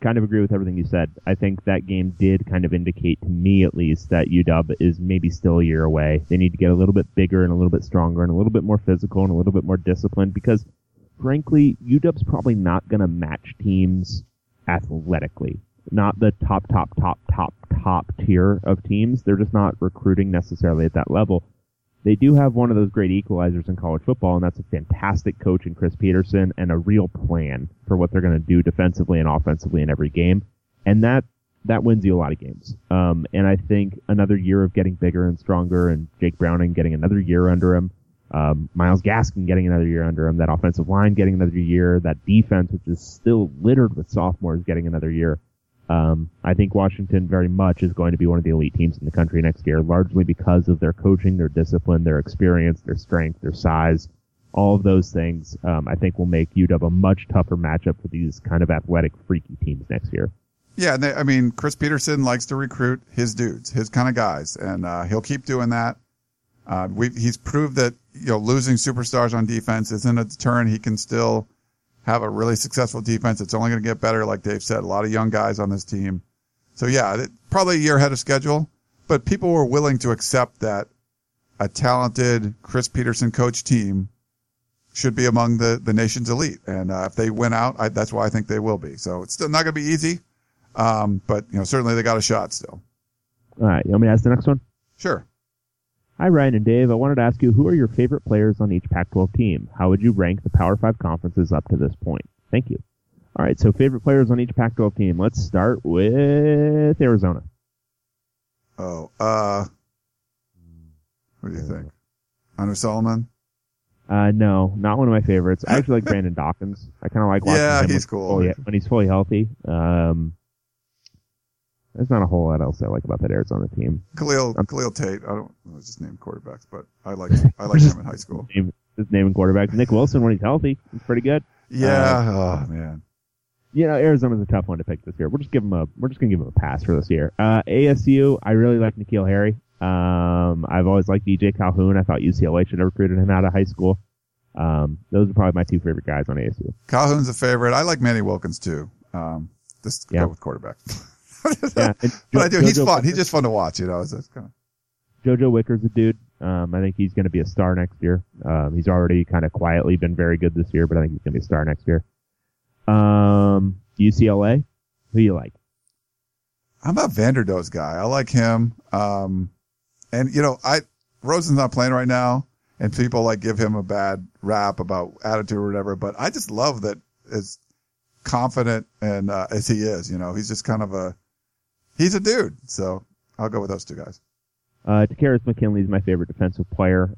kind of agree with everything you said. I think that game did kind of indicate, to me at least, that UW is maybe still a year away. They need to get a little bit bigger and a little bit stronger and a little bit more physical and a little bit more disciplined because... frankly, UW's probably not going to match teams athletically. Not the top tier of teams. They're just not recruiting necessarily at that level. They do have one of those great equalizers in college football, and that's a fantastic coach in Chris Peterson and a real plan for what they're going to do defensively and offensively in every game. And that wins you a lot of games. And I think another year of getting bigger and stronger and Jake Browning getting another year under him, Myles Gaskin getting another year under him, that offensive line getting another year, that defense, which is still littered with sophomores, getting another year. I think Washington very much is going to be one of the elite teams in the country next year, largely because of their coaching, their discipline, their experience, their strength, their size, all of those things, I think will make UW a much tougher matchup for these kind of athletic, freaky teams next year. Yeah, Chris Peterson likes to recruit his dudes, his kind of guys, and he'll keep doing that. He's proved that losing superstars on defense isn't a deterrent. He can still have a really successful defense. It's only going to get better, like Dave said. A lot of young guys on this team. So yeah, probably a year ahead of schedule. But people were willing to accept that a talented Chris Peterson coach team should be among the nation's elite. And if they win out, that's why I think they will be. So it's still not going to be easy, but certainly they got a shot still. All right, you want me to ask the next one? Sure. Hi, Ryan and Dave. I wanted to ask you, who are your favorite players on each Pac-12 team? How would you rank the Power 5 conferences up to this point? Thank you. All right, so favorite players on each Pac-12 team. Let's start with Arizona. What do you think? Hunter Solomon? No, not one of my favorites. I actually like Brandon Dawkins. I kind of like watching him he's cool. When he's fully healthy. There's not a whole lot else I like about that Arizona team. Khalil Tate. I don't know just name quarterbacks, but I liked him in high school. Just naming quarterbacks. Nick Wilson, when he's healthy, he's pretty good. Yeah, man. You know, Arizona's a tough one to pick this year. We're just gonna give him a pass for this year. ASU, I really like N'Keal Harry. I've always liked DJ Calhoun. I thought UCLA should have recruited him out of high school. Those are probably my two favorite guys on ASU. Calhoun's a favorite. I like Manny Wilkins too. Just go with quarterback. Yeah, but I do. He's fun. He's just fun to watch, you know. It's kind of... Jojo Wicker's a dude. I think he's going to be a star next year. He's already kind of quietly been very good this year, but I think he's going to be a star next year. UCLA, who you like? I'm a Vanderdoes guy. I like him. And you know, Rosen's not playing right now, and people like give him a bad rap about attitude or whatever. But I just love that as confident and as he is, you know, he's just kind of he's a dude. So I'll go with those two guys. Takaris McKinley is my favorite defensive player.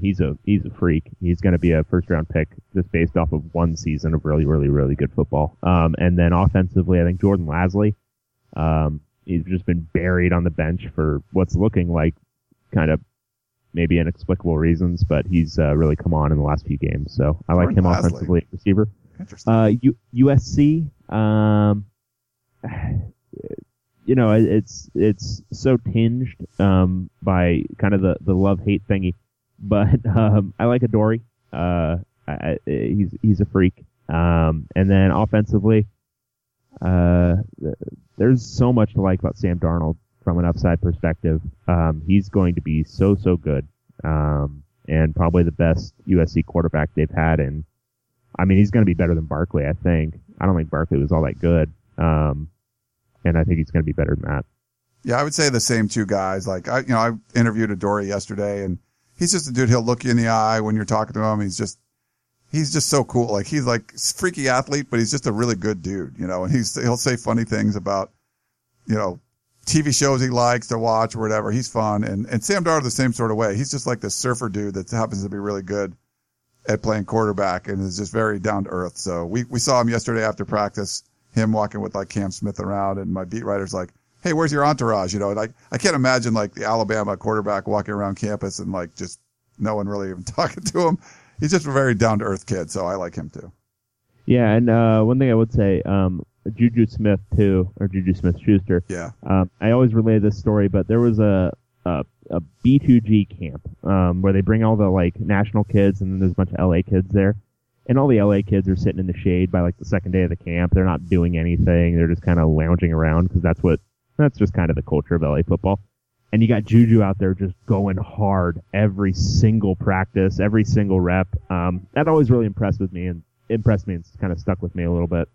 He's a freak. He's going to be a first-round pick just based off of one season of really, really, really good football. And then offensively, I think Jordan Lasley. He's just been buried on the bench for what's looking like kind of maybe inexplicable reasons, but he's really come on in the last few games. So I like him offensively at receiver. Interesting. USC, you know, it's so tinged by kind of the love-hate thingy, but I like Adoree. He's a freak. And then offensively, there's so much to like about Sam Darnold from an upside perspective. He's going to be so good, and probably the best USC quarterback they've had in. I mean, he's going to be better than Barkley, I think. I don't think Barkley was all that good. And I think he's going to be better than that. Yeah, I would say the same two guys. Like, I interviewed Adoree yesterday, and he's just a dude. He'll look you in the eye when you're talking to him. He's just so cool. Like, he's like freaky athlete, but he's just a really good dude, you know, and he'll say funny things about, you know, TV shows he likes to watch or whatever. He's fun. And Sam Darnold the same sort of way. He's just like this surfer dude that happens to be really good at playing quarterback and is just very down to earth. So we saw him yesterday after practice, him walking with like Cam Smith around, and my beat writer's like, hey, where's your entourage? You know, like I can't imagine like the Alabama quarterback walking around campus and like just no one really even talking to him. He's just a very down to earth kid. So I like him too. Yeah. And, one thing I would say, Juju Smith too, or Juju Smith-Schuster. Yeah. I always relay this story, but there was a B2G camp where they bring all the like national kids, and then there's a bunch of LA kids there, and all the LA kids are sitting in the shade by like the second day of the camp. They're not doing anything. They're just kind of lounging around because that's just kind of the culture of LA football. And you got Juju out there just going hard every single practice, every single rep. That always really impressed me and kind of stuck with me a little bit.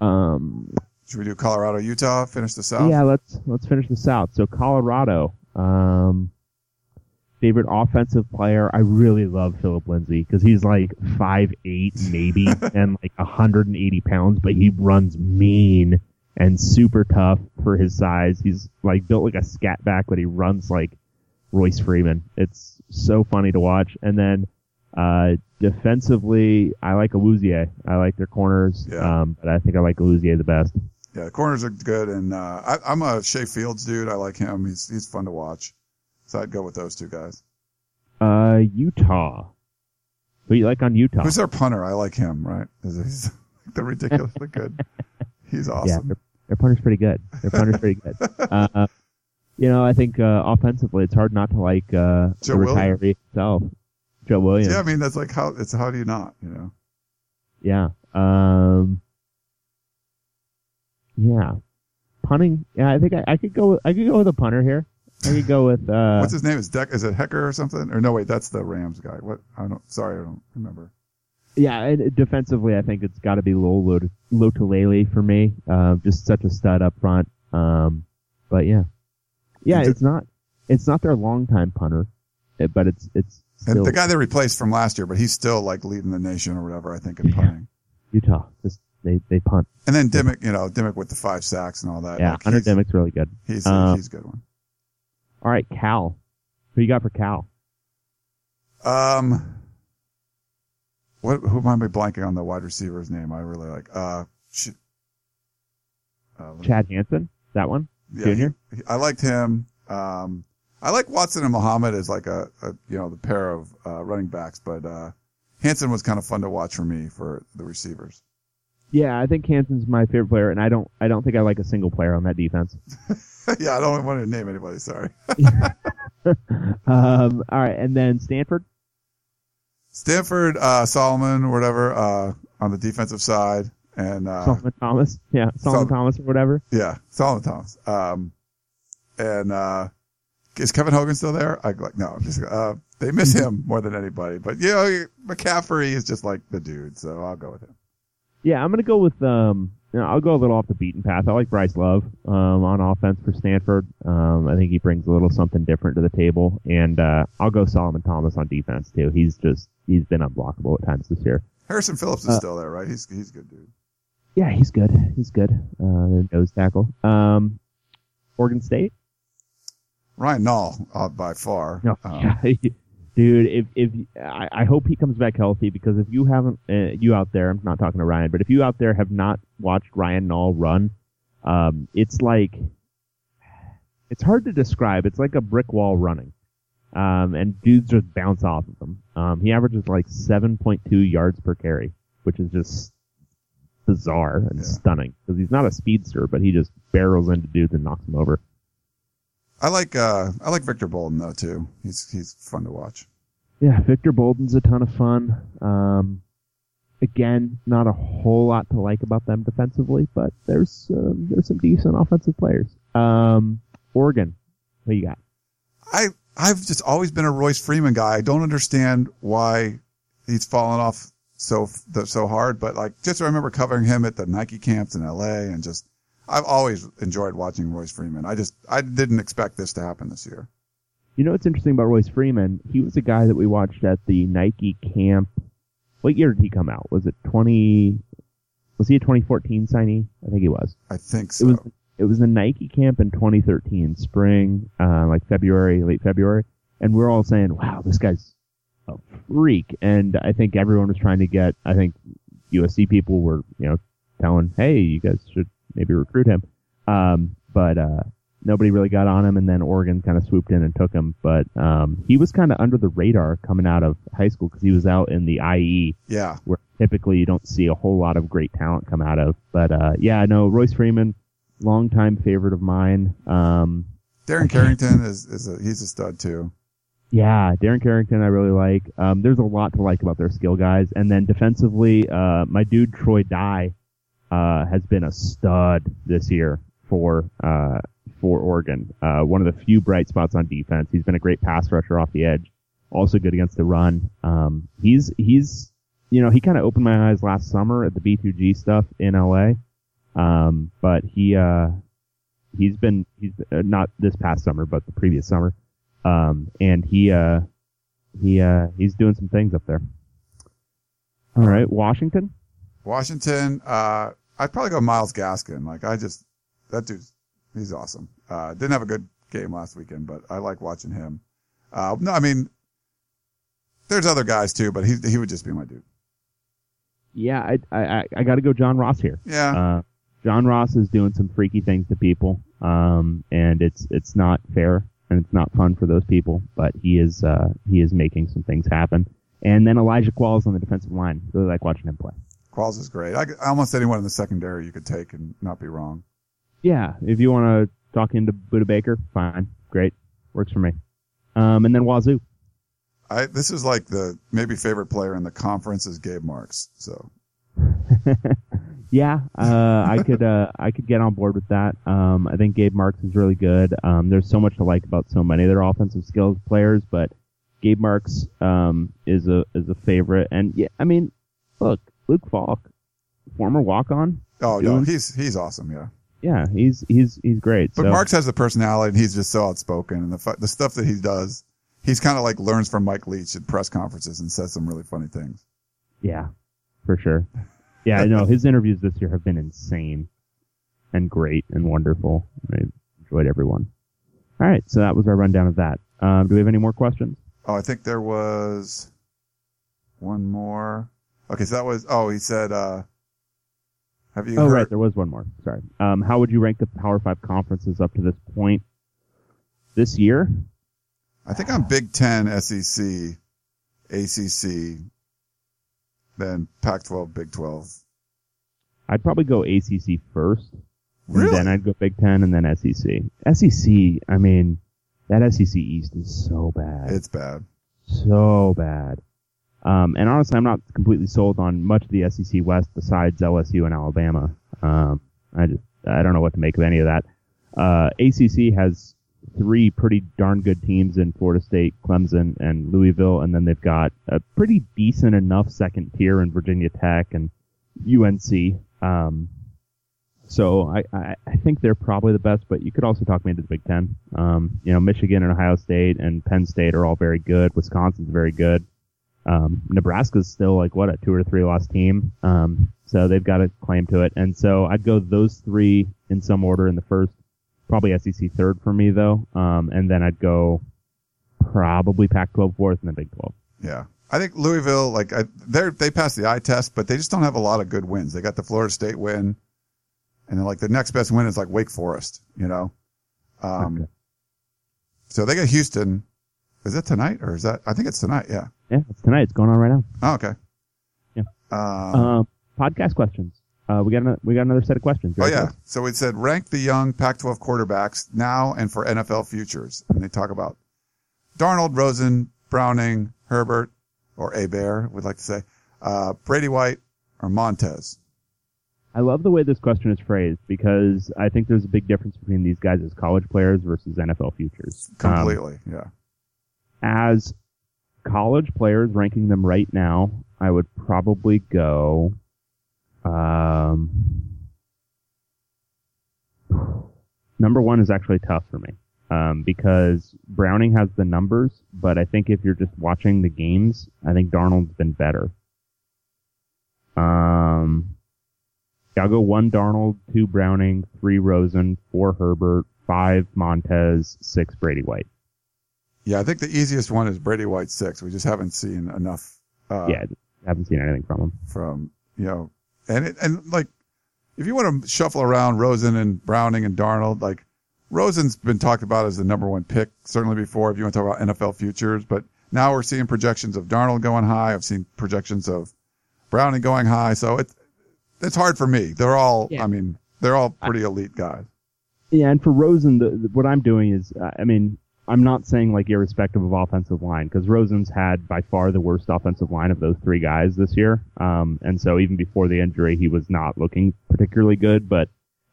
Should we do Colorado, Utah? Finish the South? Yeah, let's finish the South. So Colorado, favorite offensive player. I really love Philip Lindsay because he's like 5'8" maybe and like 180 pounds, but he runs mean and super tough for his size. He's like built like a scat back, but he runs like Royce Freeman. It's so funny to watch. And then defensively, I like Elousier. I like their corners, but I think I like Elousier the best. Yeah, the corners are good, and I'm a Shea Fields dude. I like him. He's fun to watch. So I'd go with those two guys. Utah. Who you like on Utah? Who's their punter? I like him, right? He's they're ridiculously good. He's awesome. Yeah, their punter's pretty good. You know, I think offensively, it's hard not to like the retiree himself, Joe Williams. Yeah, I mean, that's like how do you not, you know? Yeah. Yeah. Punting. Yeah, I think I could go with a punter here. I could go with what's his name? Is it Hecker or something? Or no, wait, that's the Rams guy. What? I don't remember. Yeah, and defensively, I think it's got to be Lotulele for me. Just such a stud up front. But yeah, it's not. It's not their longtime punter, but it's still. And the guy they replaced from last year, but he's still like leading the nation or whatever, I think, in punting. Utah, just they punt. And then Dimmick, Dimmick with the 5 sacks and all that. Yeah, like Hunter Dimmick's really good. He's a good one. All right, Cal. Who you got for Cal? Who am I blanking on the wide receiver's name? I really like Chad Hansen. That one. Yeah, Junior. I liked him. I like Watson and Muhammad as like a the pair of running backs, but Hansen was kind of fun to watch for me for the receivers. Yeah, I think Hansen's my favorite player, and I don't think I like a single player on that defense. Yeah, I don't want to name anybody. Sorry. All right, and then Stanford. Solomon or whatever on the defensive side, and Solomon Thomas or whatever. Yeah, Solomon Thomas. And is Kevin Hogan still there? They miss him more than anybody. But McCaffrey is just like the dude, so I'll go with him. Yeah, I'm gonna go with I'll go a little off the beaten path. I like Bryce Love on offense for Stanford. I think he brings a little something different to the table, and I'll go Solomon Thomas on defense too. He's been unblockable at times this year. Harrison Phillips is still there, right? He's a good dude. Yeah, he's good. Nose tackle. Oregon State. Ryan Nall by far. No. Dude, I hope he comes back healthy, because if you haven't, you out there, I'm not talking to Ryan, but if you out there have not watched Ryan Nall run, it's hard to describe. It's like a brick wall running. And dudes just bounce off of him. He averages like 7.2 yards per carry, which is just bizarre and stunning, because he's not a speedster, but he just barrels into dudes and knocks them over. I like Victor Bolden though too. He's fun to watch. Yeah, Victor Bolden's a ton of fun. Again, not a whole lot to like about them defensively, but there's some decent offensive players. Oregon, who you got? I've just always been a Royce Freeman guy. I don't understand why he's fallen off so hard, but like just I remember covering him at the Nike camps in LA, and just I've always enjoyed watching Royce Freeman. I didn't expect this to happen this year. You know what's interesting about Royce Freeman? He was a guy that we watched at the Nike camp. What year did he come out? Was he a 2014 signee? I think he was. I think so. It was the Nike camp in 2013, spring, like February, late February. And we're all saying, wow, this guy's a freak. And I think everyone was trying to get, I think USC people were, telling, hey, you guys should maybe recruit him. But nobody really got on him, and then Oregon kind of swooped in and took him. But he was kind of under the radar coming out of high school, because he was out in the IE, where typically you don't see a whole lot of great talent come out of. But Royce Freeman, longtime favorite of mine. Darren Carrington he's a stud too. Yeah, Darren Carrington I really like. There's a lot to like about their skill guys. And then defensively, my dude Troy Dye has been a stud this year for Oregon. One of the few bright spots on defense. He's been a great pass rusher off the edge, also good against the run. He kind of opened my eyes last summer at the B2G stuff in LA. But he's been not this past summer, but the previous summer. And he's doing some things up there. All right, Washington. I'd probably go Myles Gaskin. That dude, he's awesome. Didn't have a good game last weekend, but I like watching him. There's other guys too, but he would just be my dude. Yeah, I got to go John Ross here. Yeah. John Ross is doing some freaky things to people, and it's not fair and it's not fun for those people, but he is making some things happen. And then Elijah Qualls on the defensive line. Really like watching him play. Qualls is great. Almost anyone in the secondary you could take and not be wrong. Yeah, if you want to talk into Budda Baker, fine, great, works for me. And then Wazoo. This is like the maybe favorite player in the conference is Gabe Marks. So. Yeah, I could get on board with that. I think Gabe Marks is really good. There's so much to like about so many of their offensive skills players, but Gabe Marks is a favorite. And yeah, I mean, look. Luke Falk, former walk-on. Oh, no, he's awesome, yeah. Yeah, he's great. But so. Marks has the personality, and he's just so outspoken. And the stuff that he does, he's kind of like learns from Mike Leach at press conferences and says some really funny things. Yeah, for sure. Yeah, I know. His interviews this year have been insane and great and wonderful. I enjoyed every one. All right, so that was our rundown of that. Do we have any more questions? Oh, I think there was one more. Okay, so that was... Oh, he said... Have you heard? Right, there was one more. Sorry. How would you rank the Power 5 conferences up to this point this year? I think I'm Big Ten, SEC, ACC, then Pac-12, Big 12. I'd probably go ACC first. Really? And then I'd go Big Ten and then SEC. SEC, I mean, that SEC East is so bad. It's bad. So bad. And honestly, I'm not completely sold on much of the SEC West besides LSU and Alabama. I don't know what to make of any of that. ACC has three pretty darn good teams in Florida State, Clemson, and Louisville, and then they've got a pretty decent enough second tier in Virginia Tech and UNC. So I think they're probably the best, but you could also talk me into the Big Ten. Michigan and Ohio State and Penn State are all very good. Wisconsin's very good. Nebraska's still a 2 or 3 loss team. So they've got a claim to it. And so I'd go those three in some order in the first, probably SEC third for me though. And then I'd go probably Pac-12 fourth and then Big 12. Yeah. I think Louisville, they passed the eye test, but they just don't have a lot of good wins. They got the Florida State win. And then the next best win is Wake Forest, you know? Okay. So they got Houston. Is that tonight or is that? I think it's tonight. Yeah. Yeah, it's tonight. It's going on right now. Oh, okay. Yeah. Podcast questions. We got another set of questions. Right? Oh, yeah. So it said, rank the young Pac-12 quarterbacks now and for NFL futures. And they talk about Darnold, Rosen, Browning, Herbert, or Hebert, we'd like to say, Brady White, or Montez. I love the way this question is phrased because I think there's a big difference between these guys as college players versus NFL futures. Completely, yeah. As college players, ranking them right now, I would probably go number one is actually tough for me because Browning has the numbers, but I think if you're just watching the games, I think Darnold's been better. I'll go 1 Darnold, 2 Browning, 3 Rosen, 4 Herbert, 5 Montez, 6 Brady White. Yeah, I think the easiest one is Brady White 6. We just haven't seen enough. Haven't seen anything from him. If you want to shuffle around Rosen and Browning and Darnold, Rosen's been talked about as the number one pick certainly before. If you want to talk about NFL futures, but now we're seeing projections of Darnold going high. I've seen projections of Browning going high. So it's hard for me. They're all, yeah. I mean, they're all pretty elite guys. Yeah, and for Rosen, what I'm doing is, I'm not saying irrespective of offensive line because Rosen's had by far the worst offensive line of those three guys this year. And so even before the injury, he was not looking particularly good. But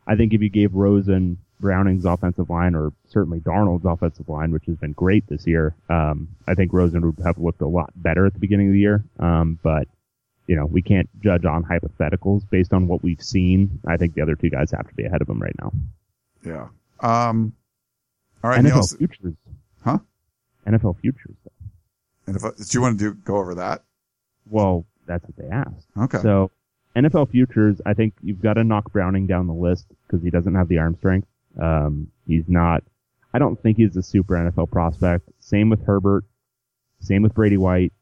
I think if you gave Rosen Browning's offensive line or certainly Darnold's offensive line, which has been great this year, I think Rosen would have looked a lot better at the beginning of the year. But, we can't judge on hypotheticals based on what we've seen. I think the other two guys have to be ahead of him right now. Yeah. All right, NFL futures. Huh? NFL futures. Do you want to go over that? Well, that's what they asked. Okay. So NFL futures, I think you've got to knock Browning down the list because he doesn't have the arm strength. He's not. I don't think he's a super NFL prospect. Same with Herbert. Same with Brady White.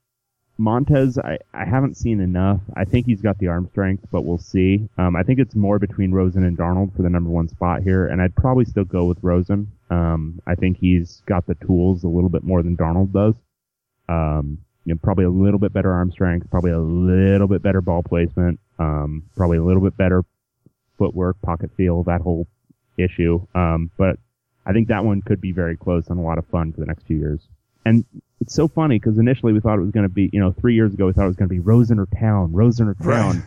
Montez, I haven't seen enough. I think he's got the arm strength, but we'll see. I think it's more between Rosen and Darnold for the number one spot here, and I'd probably still go with Rosen. I think he's got the tools a little bit more than Darnold does. Probably a little bit better arm strength, probably a little bit better ball placement, probably a little bit better footwork, pocket feel, that whole issue. But I think that one could be very close and a lot of fun for the next few years. And it's so funny because initially we thought it was going to be, 3 years ago we thought it was going to be Rosen or Town. Right.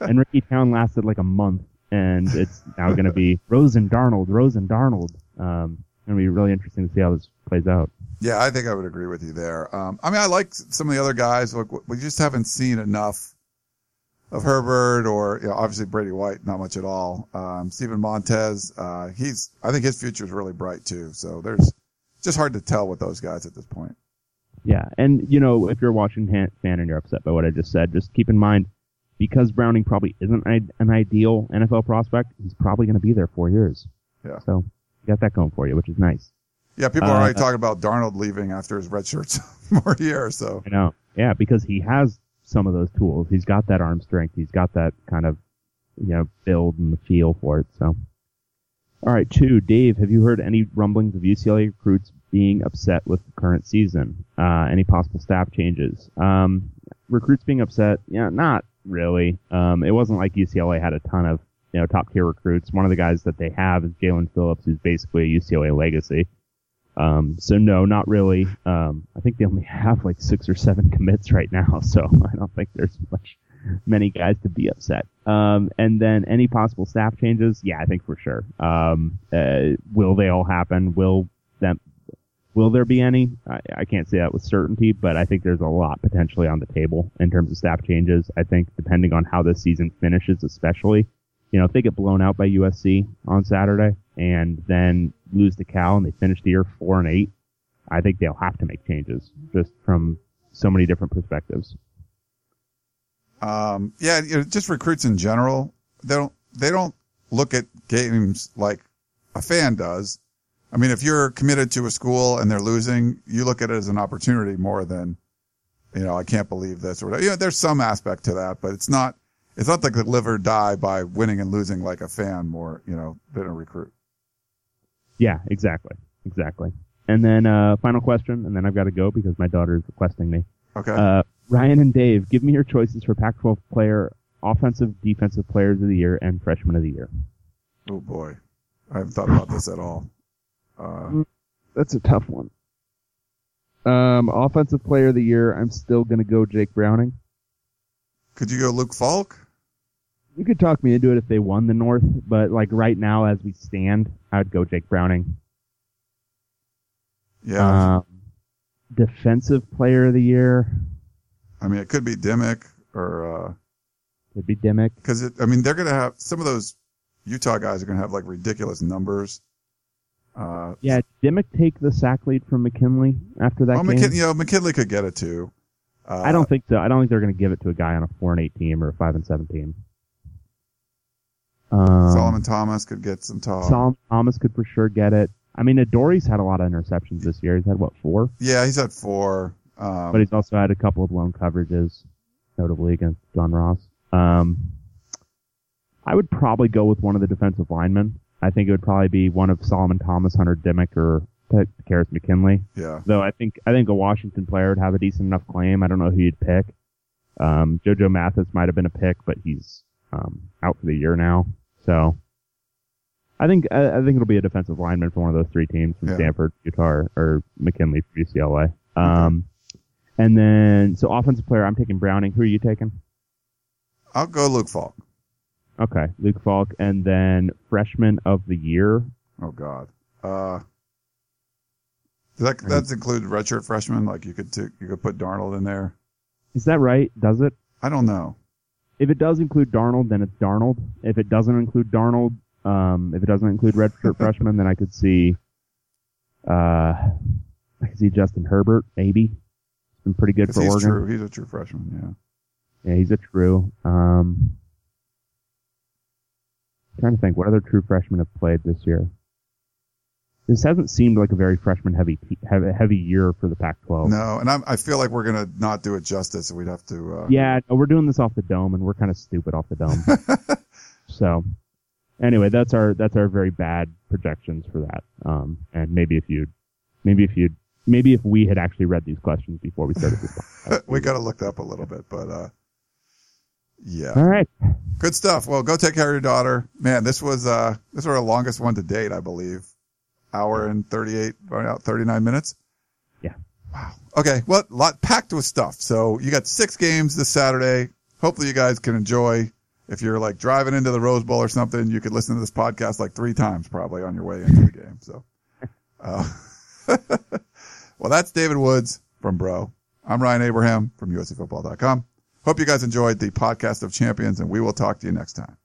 And Ricky Town lasted a month, and it's now going to be Rosen, Darnold. It'll be really interesting to see how this plays out. Yeah, I think I would agree with you there. I like some of the other guys. Look, we just haven't seen enough. of Herbert or, you know, obviously Brady White, not much at all. Steven Montez, I think his future is really bright too. So there's just hard to tell with those guys at this point. Yeah. And, you know, if you're a Washington fan and you're upset by what I just said, just keep in mind, because Browning probably isn't an ideal NFL prospect, he's probably going to be there 4 years. Yeah. So you got that going for you, which is nice. Yeah, people are already talking about Darnold leaving after his red shirt sophomore year. So. I know. Yeah, because he has some of those tools. He's got that arm strength. He's got that kind of, you know, build and the feel for it. So, all right, two, Dave, have you heard any rumblings of UCLA recruits being upset with the current season? Any possible staff changes? Recruits being upset? Yeah, not really. It wasn't like UCLA had a ton of, you know, top tier recruits. One of the guys that they have is Jalen Phillips, who's basically a UCLA legacy. So no, not really. I think they only have like 6 or 7 commits right now, so I don't think there's many guys to be upset. And then any possible staff changes? Yeah, I think for sure. Will they all happen? Will there be any? I can't say that with certainty, but I think there's a lot potentially on the table in terms of staff changes. I think depending on how this season finishes, especially, you know, if they get blown out by USC on Saturday and then lose to Cal and they finish the year 4-8, I think they'll have to make changes just from so many different perspectives. Yeah, you know, just recruits in general, they don't look at games like a fan does. I mean, if you're committed to a school and they're losing, you look at it as an opportunity more than, you know, I can't believe this or whatever. You know, there's some aspect to that, but it's not like they live or die by winning and losing like a fan more, you know, than a recruit. Yeah, exactly. And then final question, and then I've got to go because my daughter is requesting me. Okay. Ryan and Dave, give me your choices for Pac-12 player, offensive, defensive players of the year, and freshman of the year. Oh boy, I haven't thought about this at all. That's a tough one. Offensive player of the year, I'm still going to go Jake Browning. Could you go Luke Falk? You could talk me into it if they won the North, but like right now as we stand, I would go Jake Browning. Yeah. Defensive player of the year. I mean, it could be Dimmick or... Could be Dimmick. Because, I mean, they're going to have... Some of those Utah guys are going to have like ridiculous numbers. Yeah, Dimmick take the sack lead from McKinley after that game? McKinley could get it too. I don't think so. I don't think they're going to give it to a guy on a 4-8 team or a 5-7 team. Solomon Thomas could get some talk. Solomon Thomas could for sure get it. I mean, Adoree's had a lot of interceptions this year. He's had, 4? Yeah, he's had 4. But he's also had a couple of blown coverages, notably against John Ross. I would probably go with one of the defensive linemen. I think it would probably be one of Solomon Thomas, Hunter Dimmick, or Takaris McKinley. Yeah. Though I think a Washington player would have a decent enough claim. I don't know who you'd pick. Jojo Mathis might have been a pick, but he's out for the year now. So I think it'll be a defensive lineman for one of those three teams from Stanford, Utah, or McKinley for UCLA. And then so offensive player, I'm taking Browning. Who are you taking? I'll go Luke Falk. Okay, Luke Falk, and then freshman of the year. Oh God. That's included redshirt freshman. Like you could put Darnold in there. Is that right? Does it? I don't know. If it does include Darnold, then it's Darnold. If it doesn't include Darnold, if it doesn't include redshirt freshman, then I could see Justin Herbert, maybe. He's been pretty good for Oregon. He's a true freshman, yeah. Yeah, he's a true. I'm trying to think, what other true freshmen have played this year? This hasn't seemed like a very freshman-heavy heavy year for the Pac-12. No, and I feel like we're going to not do it justice. We'd have to... Yeah, we're doing this off the dome, and we're kind of stupid off the dome. So, anyway, that's our very bad projections for that. And maybe if we had actually read these questions before we started this podcast. We got to look up a little bit, but... Yeah. All right. Good stuff. Well, go take care of your daughter. Man, this was our longest one to date, I believe. Hour and 39 minutes. Yeah. Wow. Okay. Well, a lot packed with stuff. So you got 6 games this Saturday. Hopefully you guys can enjoy. If you're like driving into the Rose Bowl or something, you could listen to this podcast like 3 times probably on your way into the game. So, well, that's David Woods from Bro. I'm Ryan Abraham from USCFootball.com. Hope you guys enjoyed the podcast of champions, and we will talk to you next time.